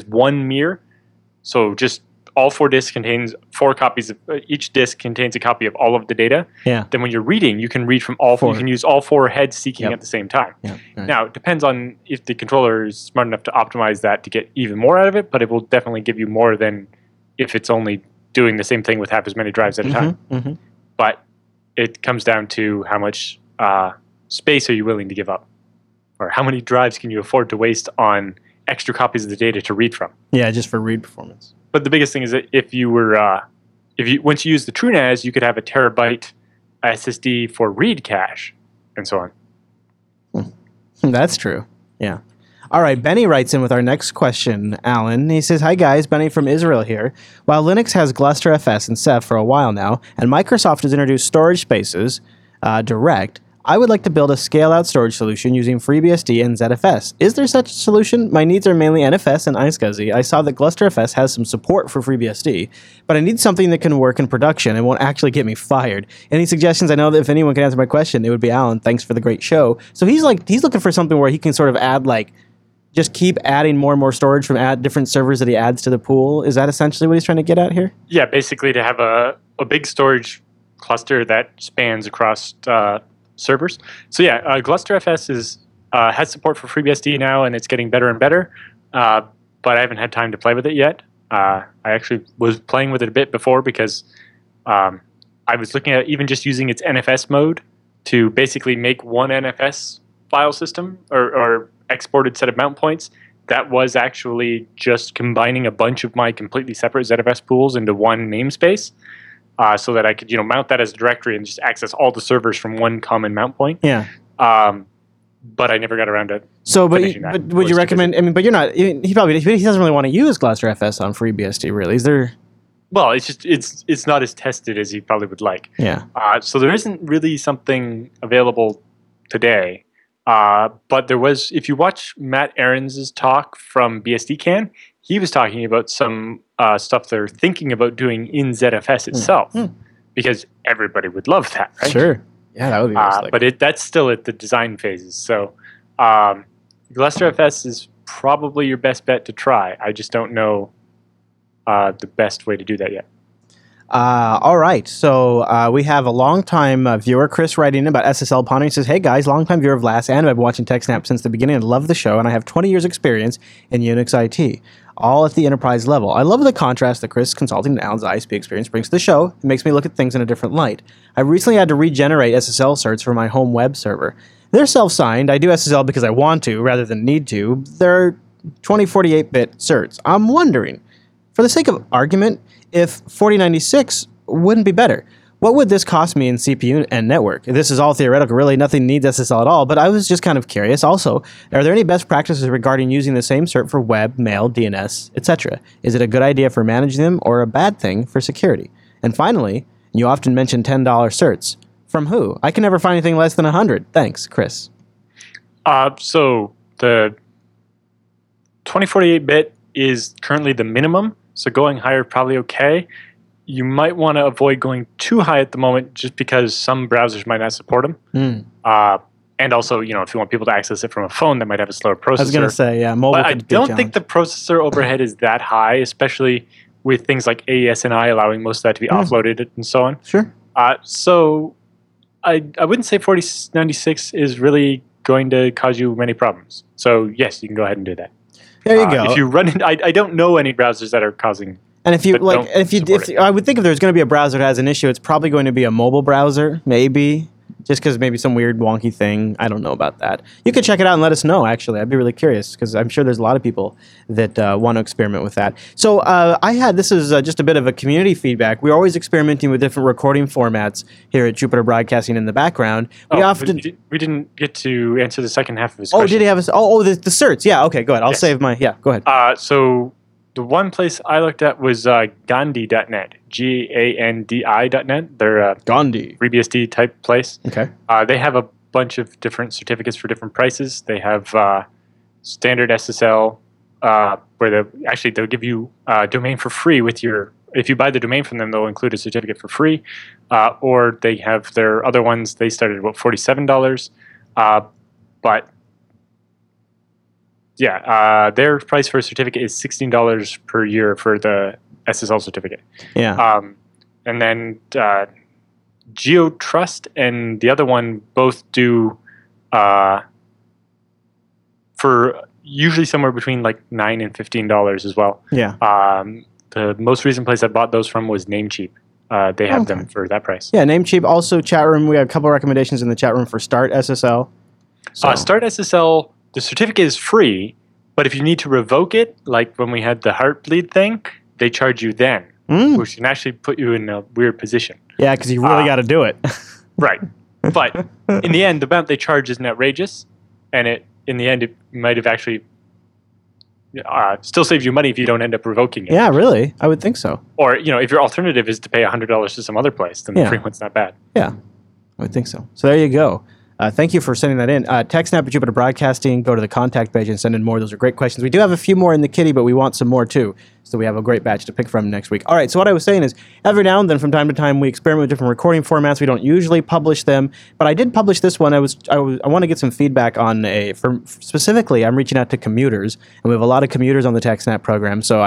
1 mirror, so just all 4 disks contains 4 copies of each disk contains a copy of all of the data. Yeah. Then when you're reading, you can read from all 4. You can use all 4 heads seeking at the same time. Yep. Right. Now, it depends on if the controller is smart enough to optimize that to get even more out of it, but it will definitely give you more than if it's only doing the same thing with half as many drives at a time. But it comes down to how much space are you willing to give up, or how many drives can you afford to waste on extra copies of the data to read from. Yeah, just for read performance. But the biggest thing is that once you use the TrueNAS, you could have a terabyte SSD for read cache, and so on. That's true. Yeah. All right, Benny writes in with our next question, Alan. He says, hi guys, Benny from Israel here. While Linux has GlusterFS and Ceph for a while now, and Microsoft has introduced storage spaces direct, I would like to build a scale-out storage solution using FreeBSD and ZFS. Is there such a solution? My needs are mainly NFS and iSCSI. I saw that GlusterFS has some support for FreeBSD, but I need something that can work in production and won't actually get me fired. Any suggestions? I know that if anyone can answer my question, it would be Alan. Thanks for the great show. So he's looking for something where he can sort of add, just keep adding more and more storage from different servers that he adds to the pool. Is that essentially what he's trying to get at here? Yeah, basically to have a big storage cluster that spans across... servers. So yeah, GlusterFS has support for FreeBSD now, and it's getting better and better. But I haven't had time to play with it yet. I actually was playing with it a bit before because I was looking at even just using its NFS mode to basically make one NFS file system or exported set of mount points. That was actually just combining a bunch of my completely separate ZFS pools into one namespace, so that I could, you know, mount that as a directory and just access all the servers from one common mount point. Yeah. But I never got around to. So, but would you recommend? Busy. I mean, but you're not. He probably he doesn't really want to use GlusterFS on FreeBSD, really. Is there? Well, it's just it's not as tested as he probably would like. Yeah. So there isn't really something available today. But there was, if you watch Matt Aarons' talk from BSDcan, he was talking about some stuff they're thinking about doing in ZFS itself, because everybody would love that, right? Sure. Yeah, that would be nice. But that's still at the design phases. So GlusterFS is probably your best bet to try. I just don't know the best way to do that yet. All right, so we have a longtime viewer, Chris, writing in about SSL Pondering. He says, "Hey guys, longtime viewer of LAS, and I've been watching TechSnap since the beginning and love the show, and I have 20 years experience in Unix IT, all at the enterprise level. I love the contrast that Chris consulting and Alan's ISP experience brings to the show. It makes me look at things in a different light. I recently had to regenerate SSL certs for my home web server. They're self-signed. I do SSL because I want to rather than need to. They're 2048-bit certs. I'm wondering, for the sake of argument, if 4096 wouldn't be better. What would this cost me in CPU and network? This is all theoretical, really. Nothing needs SSL at all, but I was just kind of curious. Also, are there any best practices regarding using the same cert for web, mail, DNS, etc.? Is it a good idea for managing them or a bad thing for security? And finally, you often mention $10 certs. From who? I can never find anything less than 100. Thanks, Chris." So the 2048-bit is currently the minimum. So going higher, probably okay. You might want to avoid going too high at the moment just because some browsers might not support them. And also, you know, if you want people to access it from a phone, that might have a slower processor. I was going to say, yeah, mobile. But I don't think the processor overhead is that high, especially with things like AES-NI allowing most of that to be offloaded and so on. Sure. So I wouldn't say 4096 is really going to cause you many problems. So yes, you can go ahead and do that. There you go. If you run, I don't know any browsers that are causing. And if you like, if I would think if there's going to be a browser that has an issue, it's probably going to be a mobile browser, maybe, just because maybe some weird wonky thing. I don't know about that. You could check it out and let us know. Actually, I'd be really curious because I'm sure there's a lot of people that want to experiment with that. So this is just a bit of a community feedback. We're always experimenting with different recording formats here at Jupiter Broadcasting in the background. We didn't get to answer the second half of his question. Oh, did he have a? Oh, the certs. Yeah. Okay. Go ahead. I'll save my. Yeah. Go ahead. So the one place I looked at was Gandhi.net, Gandi.net. They're Gandhi FreeBSD type place. Okay. They have a bunch of different certificates for different prices. They have standard SSL, where they'll give you a domain for free with your. If you buy the domain from them, they'll include a certificate for free. Or they have their other ones. They started at about $47, but. Yeah, their price for a certificate is $16 per year for the SSL certificate. Yeah. And then GeoTrust and the other one both do for usually somewhere between like $9 and $15 as well. Yeah. The most recent place I bought those from was Namecheap. They have them for that price. Yeah, Namecheap. Also, chat room. We have a couple of recommendations in the chat room for StartSSL. So. StartSSL. The certificate is free, but if you need to revoke it, like when we had the Heartbleed thing, they charge you then, which can actually put you in a weird position. Yeah, because you really got to do it. Right. But in the end, the amount they charge isn't outrageous, and it might have actually still saved you money if you don't end up revoking it. Yeah, really? I would think so. Or, you know, if your alternative is to pay $100 to some other place, then the free one's not bad. Yeah, I would think so. So there you go. Thank you for sending that in. TechSnap at Jupiter Broadcasting. Go to the contact page and send in more. Those are great questions. We do have a few more in the kitty, but we want some more too. So we have a great batch to pick from next week. All right, so what I was saying is every now and then from time to time we experiment with different recording formats. We don't usually publish them, but I did publish this one. I want to get some feedback on specifically I'm reaching out to commuters, and we have a lot of commuters on the TechSnap program. So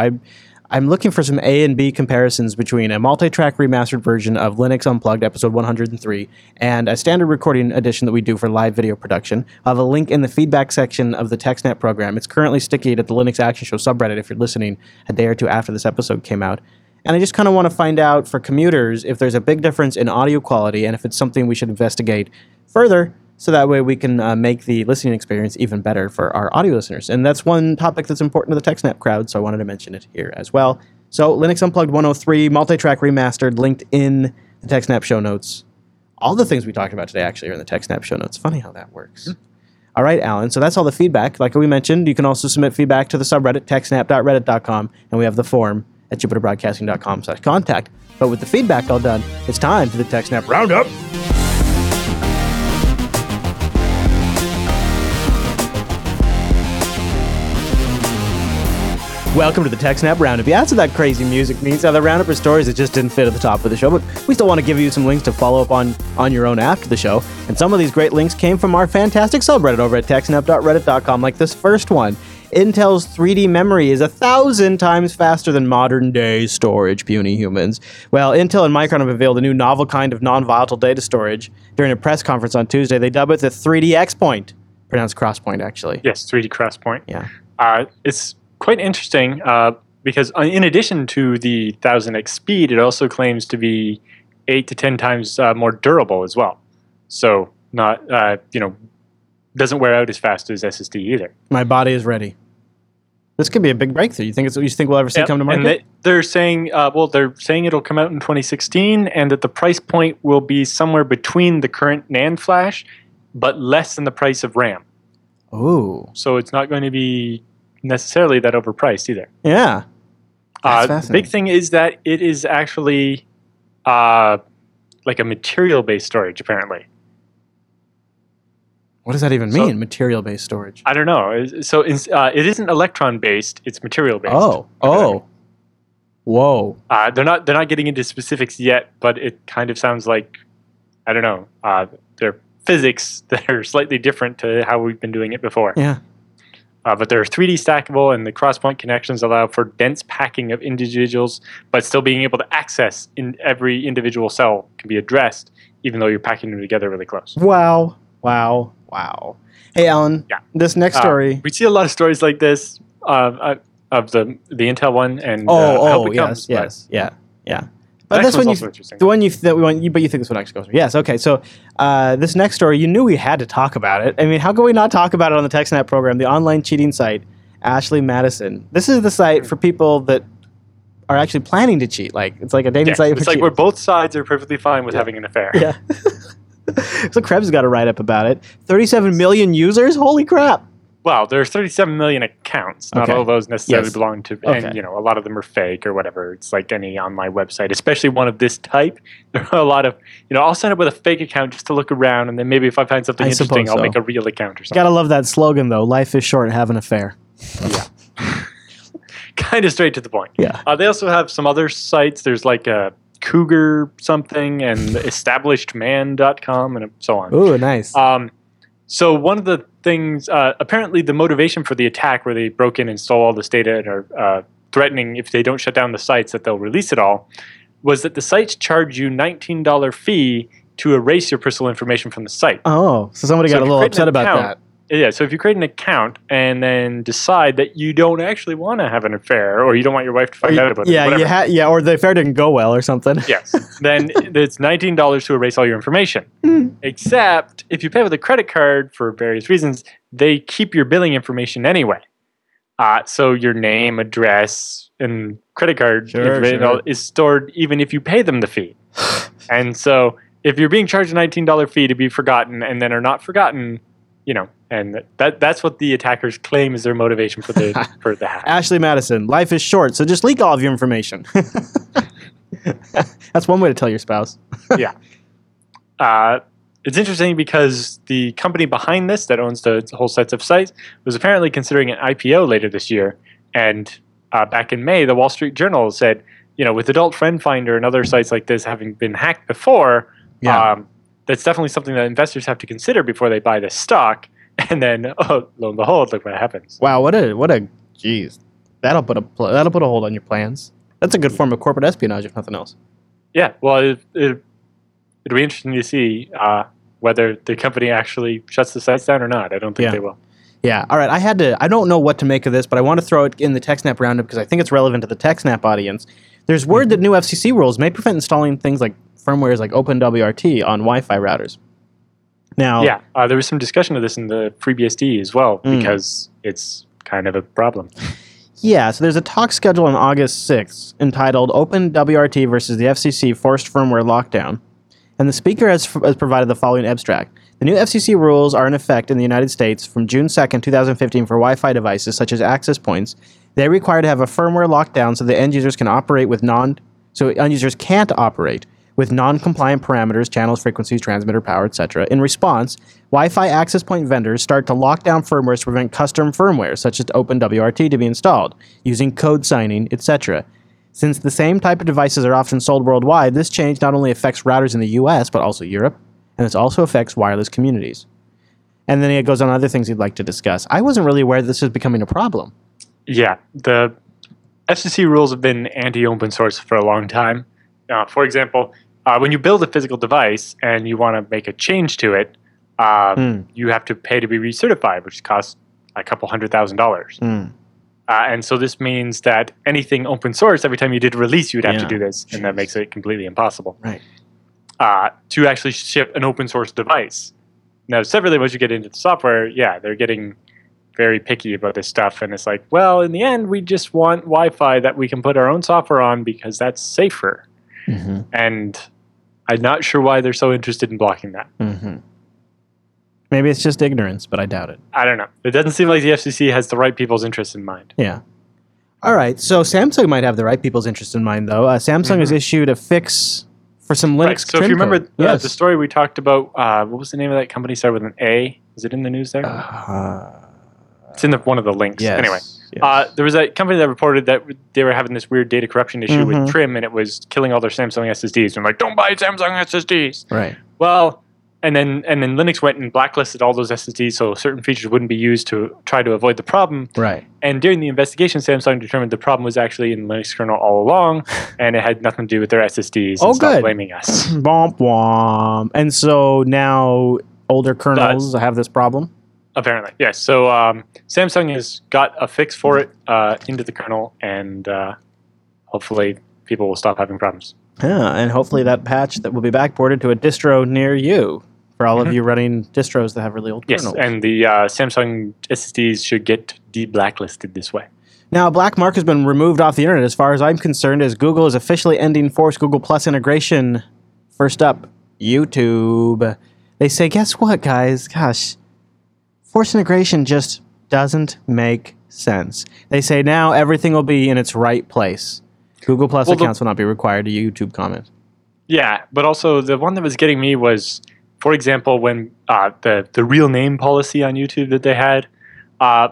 I'm looking for some A and B comparisons between a multi-track remastered version of Linux Unplugged, episode 103, and a standard recording edition that we do for live video production. I'll have a link in the feedback section of the TechSnap program. It's currently stickied at the Linux Action Show subreddit if you're listening a day or two after this episode came out. And I just kind of want to find out for commuters if there's a big difference in audio quality and if it's something we should investigate further, so that way we can make the listening experience even better for our audio listeners. And that's one topic that's important to the TechSnap crowd, so I wanted to mention it here as well. So Linux Unplugged 103, multi-track remastered, linked in the TechSnap show notes. All the things we talked about today actually are in the TechSnap show notes. Funny how that works. Mm-hmm. All right, Alan, so that's all the feedback. Like we mentioned, you can also submit feedback to the subreddit, techsnap.reddit.com, and we have the form at jupiterbroadcasting.com/contact. But with the feedback all done, it's time for the TechSnap Roundup. Welcome to the TechSnap Roundup. Yeah, that's what that crazy music means. Now, the Roundup are stories that just didn't fit at the top of the show, but we still want to give you some links to follow up on your own after the show. And some of these great links came from our fantastic subreddit over at techsnap.reddit.com, like this first one. Intel's 3D memory is 1,000 times faster than modern-day storage, puny humans. Well, Intel and Micron have revealed a new novel kind of non-volatile data storage. During a press conference on Tuesday, they dub it the 3D XPoint. Pronounced crosspoint, actually. Yes, 3D crosspoint. Yeah. It's quite interesting because in addition to the 1000x speed, it also claims to be 8 to 10 times more durable as well. So not doesn't wear out as fast as SSD either. My body is ready. This could be a big breakthrough. You think it's what you think we'll ever see come to market? And they're saying it'll come out in 2016, and that the price point will be somewhere between the current NAND flash, but less than the price of RAM. Oh, so it's not going to be necessarily that overpriced either. Yeah. The big thing is that it is actually like a material-based storage, apparently. What does that even mean, material-based storage? I don't know. So it isn't electron-based, it's material-based. Oh. Whoa. They're not getting into specifics yet, but it kind of sounds like, I don't know, they're physics that are slightly different to how we've been doing it before. Yeah. But they're 3D stackable, and the cross-point connections allow for dense packing of individuals, but still being able to access in every individual cell can be addressed, even though you're packing them together really close. Wow. Hey, Alan, This next story. We see a lot of stories like this of the Intel one, and how it comes. Yes. But this one, you think this one actually goes through. Yes, okay. So this next story, you knew we had to talk about it. I mean, how can we not talk about it on the TechSnap program? The online cheating site, Ashley Madison. This is the site for people that are actually planning to cheat. Like it's like a dating site. It's like where both sides are perfectly fine with having an affair. Yeah. So Krebs got a write-up about it. 37 million users? Holy crap. Well, there's 37 million accounts. Not all of those necessarily belong to, and a lot of them are fake or whatever. It's like any online website, especially one of this type. There are a lot of, I'll sign up with a fake account just to look around, and then maybe if I find something interesting, I'll make a real account or something. Gotta love that slogan though. Life is short, have an affair. Yeah, kind of straight to the point. Yeah. They also have some other sites. There's like a Cougar something and establishedman.com and so on. Ooh, nice. So one of the things, apparently the motivation for the attack where they broke in and stole all this data and are threatening if they don't shut down the sites that they'll release it all, was that the sites charge you $19 fee to erase your personal information from the site. Oh, so somebody got a little upset about that. Yeah, so if you create an account and then decide that you don't actually want to have an affair or you don't want your wife to find out about it. Yeah, or the affair didn't go well or something. Yes, then it's $19 to erase all your information. Mm. Except if you pay with a credit card for various reasons, they keep your billing information anyway. So your name, address, and credit card information is stored even if you pay them the fee. And so if you're being charged a $19 fee to be forgotten and then are not forgotten, and that's what the attackers claim is their motivation for the hack. Ashley Madison, life is short, so just leak all of your information. That's one way to tell your spouse. Yeah. It's interesting because the company behind this that owns the whole sets of sites was apparently considering an IPO later this year. And back in May, the Wall Street Journal said, with Adult Friend Finder and other sites like this having been hacked before, that's definitely something that investors have to consider before they buy this stock. And then, lo and behold, look what happens. Wow, geez. That'll put a hold on your plans. That's a good form of corporate espionage, if nothing else. Yeah, well, it'll be interesting to see whether the company actually shuts the sites down or not. I don't think they will. Yeah, all right. I don't know what to make of this, but I want to throw it in the TechSnap Roundup because I think it's relevant to the TechSnap audience. There's word that new FCC rules may prevent installing things like firmware is like OpenWRT on Wi-Fi routers. Now, yeah, there was some discussion of this in the FreeBSD as well, because it's kind of a problem. Yeah, so there's a talk scheduled on August 6th entitled Open WRT versus the FCC Forced Firmware Lockdown. And the speaker has provided the following abstract. The new FCC rules are in effect in the United States from June 2nd, 2015 for Wi-Fi devices such as access points. They require to have a firmware lockdown so the end users can operate with non-compliant parameters, channels, frequencies, transmitter power, etc. In response, Wi-Fi access point vendors start to lock down firmware to prevent custom firmware, such as OpenWRT, to be installed, using code signing, etc. Since the same type of devices are often sold worldwide, this change not only affects routers in the US, but also Europe, and this also affects wireless communities. And then it goes on other things he'd like to discuss. I wasn't really aware this was becoming a problem. Yeah, the FCC rules have been anti-open source for a long time. For example, when you build a physical device and you want to make a change to it, you have to pay to be recertified, which costs a couple $100,000. And so this means that anything open source, every time you did a release, you would have to do this, and that makes it completely impossible to actually ship an open source device. Now, separately, once you get into the software, they're getting very picky about this stuff, and it's like, well, in the end, we just want Wi-Fi that we can put our own software on because that's safer. Mm-hmm. And I'm not sure why they're so interested in blocking that. Mm-hmm. Maybe it's just ignorance, but I doubt it. I don't know. It doesn't seem like the FCC has the right people's interests in mind. Yeah. All right. So Samsung might have the right people's interests in mind, though. Samsung has issued a fix for some Linux So if you remember the story we talked about, what was the name of that company? Started with an A. Is it in the news there? It's in one of the links. Yes. Anyway. Yes. There was a company that reported that they were having this weird data corruption issue with Trim, and it was killing all their Samsung SSDs. I'm like, don't buy Samsung SSDs. Right. Well, and then Linux went and blacklisted all those SSDs, so certain features wouldn't be used to try to avoid the problem. Right. And during the investigation, Samsung determined the problem was actually in the Linux kernel all along, and it had nothing to do with their SSDs. Oh, and stopped blaming us. Womp womp. And so now older kernels have this problem. Apparently, yes. So Samsung has got a fix for it into the kernel, and hopefully people will stop having problems. Yeah, and hopefully that patch that will be backported to a distro near you for all of you running distros that have really old kernels. Yes, and the Samsung SSDs should get de-blacklisted this way. Now, black mark has been removed off the internet as far as I'm concerned, as Google is officially ending forced Google Plus integration. First up, YouTube. They say, guess what, guys? Gosh. Forced integration just doesn't make sense. They say now everything will be in its right place. Google Plus accounts will not be required to YouTube comment. Yeah, but also the one that was getting me was, for example, when the real name policy on YouTube that they had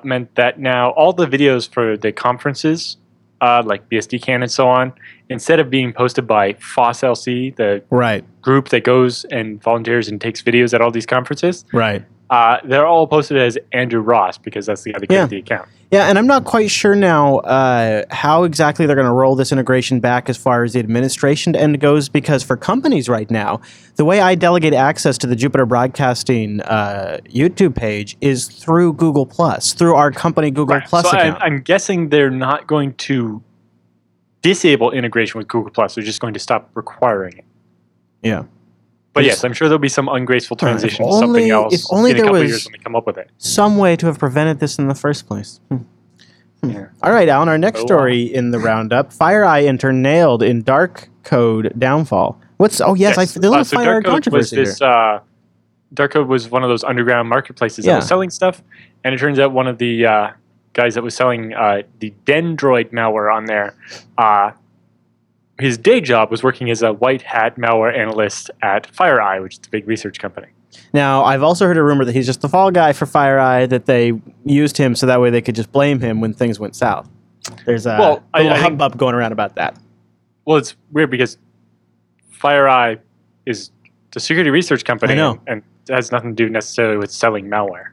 meant that now all the videos for the conferences, like BSDcan and so on, instead of being posted by FossLC, the group that goes and volunteers and takes videos at all these conferences, they're all posted as Andrew Ross because that's the other kid of the account. Yeah, and I'm not quite sure now how exactly they're going to roll this integration back as far as the administration end goes, because for companies right now, the way I delegate access to the Jupiter Broadcasting YouTube page is through Google+, through our company Google Plus account. I'm guessing they're not going to disable integration with Google+. They're just going to stop requiring it. Yeah. But yes, I'm sure there'll be some ungraceful transition to something else in a couple of years when they come up with it. Some way to have prevented this in the first place. Yeah. All right, Alan, our next story in the roundup, FireEye intern nailed in dark code downfall. There's a FireEye controversy here. Dark code was one of those underground marketplaces that was selling stuff, and it turns out one of the guys that was selling the Dendroid malware on there, his day job was working as a white hat malware analyst at FireEye, which is a big research company. Now, I've also heard a rumor that he's just the fall guy for FireEye, that they used him so that way they could just blame him when things went south. There's a little hubbub going around about that. Well, it's weird because FireEye is a security research company and has nothing to do necessarily with selling malware.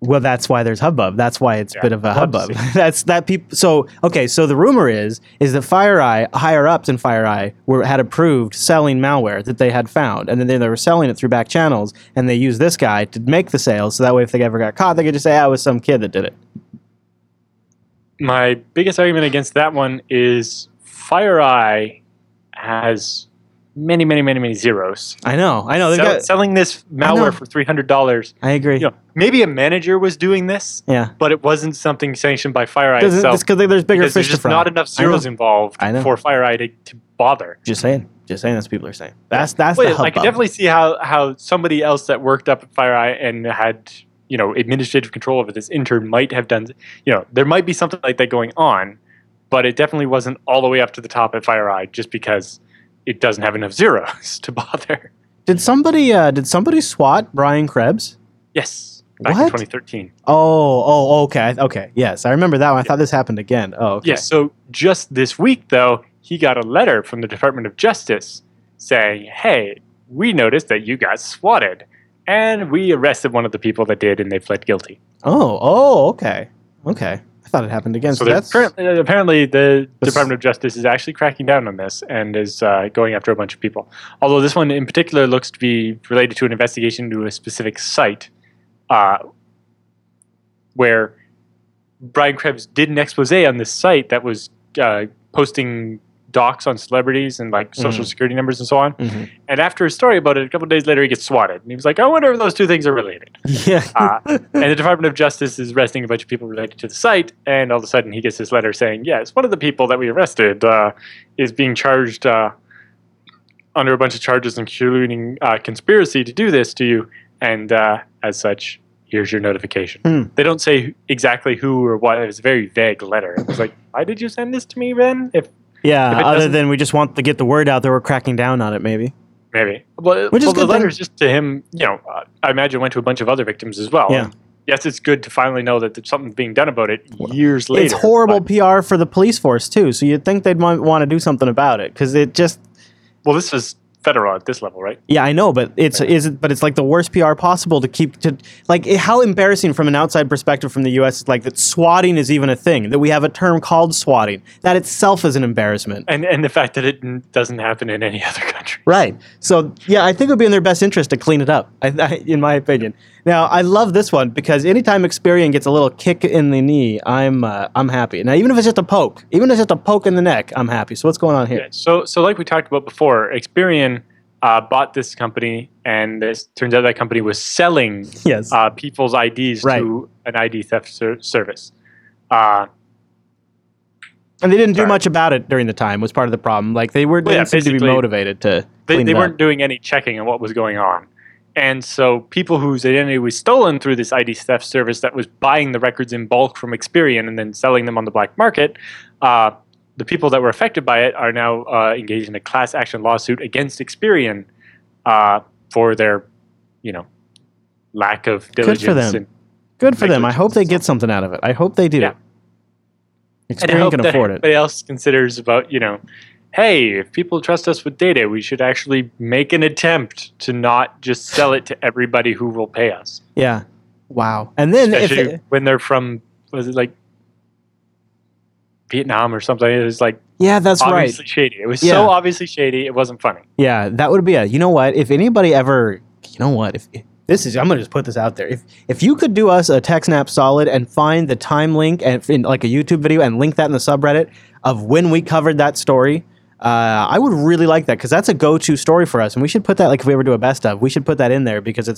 Well, that's why there's hubbub. That's why it's a bit of a hubbub. So the rumor is that FireEye, higher ups in FireEye, had approved selling malware that they had found, and then they were selling it through back channels, and they used this guy to make the sales, so that way if they ever got caught, they could just say, it was some kid that did it. My biggest argument against that one is FireEye has many zeros. I know. Selling this malware for $300. I agree. You know, maybe a manager was doing this, but it wasn't something sanctioned by FireEye itself. It's because there's bigger fish to fry. There's not enough zeros involved for FireEye to bother. Just saying. That's what people are saying. That's the hubbub. I can definitely see how somebody else that worked up at FireEye and had administrative control over this intern might have done. There might be something like that going on, but it definitely wasn't all the way up to the top at FireEye just because it doesn't have enough zeros to bother. Did somebody SWAT Brian Krebs? Yes. Back in 2013. Oh, okay. Yes, I remember that one. I thought this happened again. Oh, okay. Yes, so just this week, though, he got a letter from the Department of Justice saying, hey, we noticed that you got swatted, and we arrested one of the people that did, and they pled guilty. Oh, okay. I thought it happened again. So that's apparently the Department of Justice is actually cracking down on this and is going after a bunch of people. Although this one in particular looks to be related to an investigation into a specific site where Brian Krebs did an expose on this site that was posting docs on celebrities and like social security numbers and so on. Mm-hmm. And after a story about it, a couple of days later, he gets swatted. And he was like, I wonder if those two things are related. Yeah. And the Department of Justice is arresting a bunch of people related to the site. And all of a sudden he gets this letter saying, yes, one of the people that we arrested is being charged under a bunch of charges, including conspiracy to do this to you. And as such, here's your notification. Mm. They don't say exactly who or what. It was a very vague letter. It was like, why did you send this to me, Ben? Other than we just want to get the word out that we're cracking down on it, maybe. Maybe. Well, the letters just to him, I imagine went to a bunch of other victims as well. Yeah. Yes, it's good to finally know that something's being done about it years later. It's horrible PR for the police force, too, so you'd think they'd want to do something about it, because it just... Well, this is federal at this level, right? Yeah, I know, but it's like the worst PR possible to keep... how embarrassing from an outside perspective from the U.S. is that swatting is even a thing, that we have a term called swatting. That itself is an embarrassment. And the fact that it doesn't happen in any other country. Right. So, I think it would be in their best interest to clean it up, in my opinion. Now, I love this one because anytime Experian gets a little kick in the knee, I'm happy. Now, even if it's just a poke in the neck, I'm happy. So what's going on here? Yeah, so like we talked about before, Experian bought this company, and it turns out that company was selling people's IDs to an ID theft service. And they didn't do much about it during the time, was part of the problem. They didn't seem to be motivated to clean it up. They weren't doing any checking on what was going on. And so people whose identity was stolen through this ID theft service that was buying the records in bulk from Experian and then selling them on the black market, the people that were affected by it are now engaged in a class action lawsuit against Experian for their, lack of diligence. Good for them. I hope they get something out of it. I hope they do. Yeah. Experian can afford it. Everybody else considers about, hey, if people trust us with data, we should actually make an attempt to not just sell it to everybody who will pay us. Yeah. Wow. And then especially when they're from, was it Vietnam or something? It was yeah, that's obviously right. Shady. It was so obviously shady, it wasn't funny. Yeah, that would be if anybody ever, I'm going to just put this out there. If you could do us a TechSnap solid and find the time link and a YouTube video and link that in the subreddit of when we covered that story, I would really like that because that's a go-to story for us, and we should put that if we ever do a best of, we should put that in there because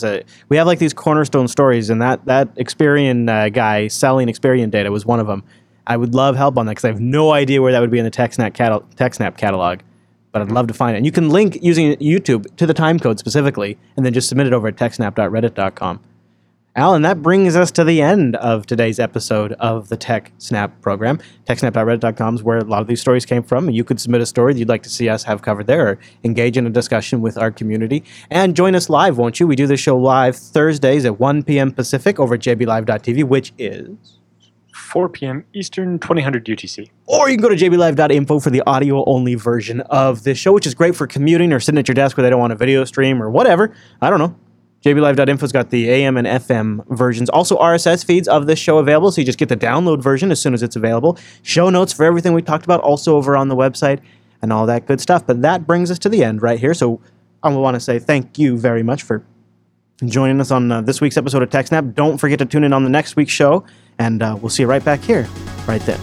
we have these cornerstone stories, and that Experian guy selling Experian data was one of them. I would love help on that because I have no idea where that would be in the TechSnap catalog, but I'd love to find it. And you can link using YouTube to the time code specifically, and then just submit it over at techsnap.reddit.com. Alan, that brings us to the end of today's episode of the TechSnap program. TechSnap.reddit.com is where a lot of these stories came from. You could submit a story that you'd like to see us have covered there or engage in a discussion with our community. And join us live, won't you? We do this show live Thursdays at 1 p.m. Pacific over at jblive.tv, which is 4 p.m. Eastern, 2000 UTC. Or you can go to jblive.info for the audio-only version of this show, which is great for commuting or sitting at your desk where they don't want a video stream or whatever. I don't know. jblive.info's got the AM and FM versions. Also, RSS feeds of this show available, so you just get the download version as soon as it's available. Show notes for everything we talked about also over on the website and all that good stuff. But that brings us to the end right here. So I want to say thank you very much for joining us on this week's episode of TechSnap. Don't forget to tune in on the next week's show, and we'll see you right back here, right then.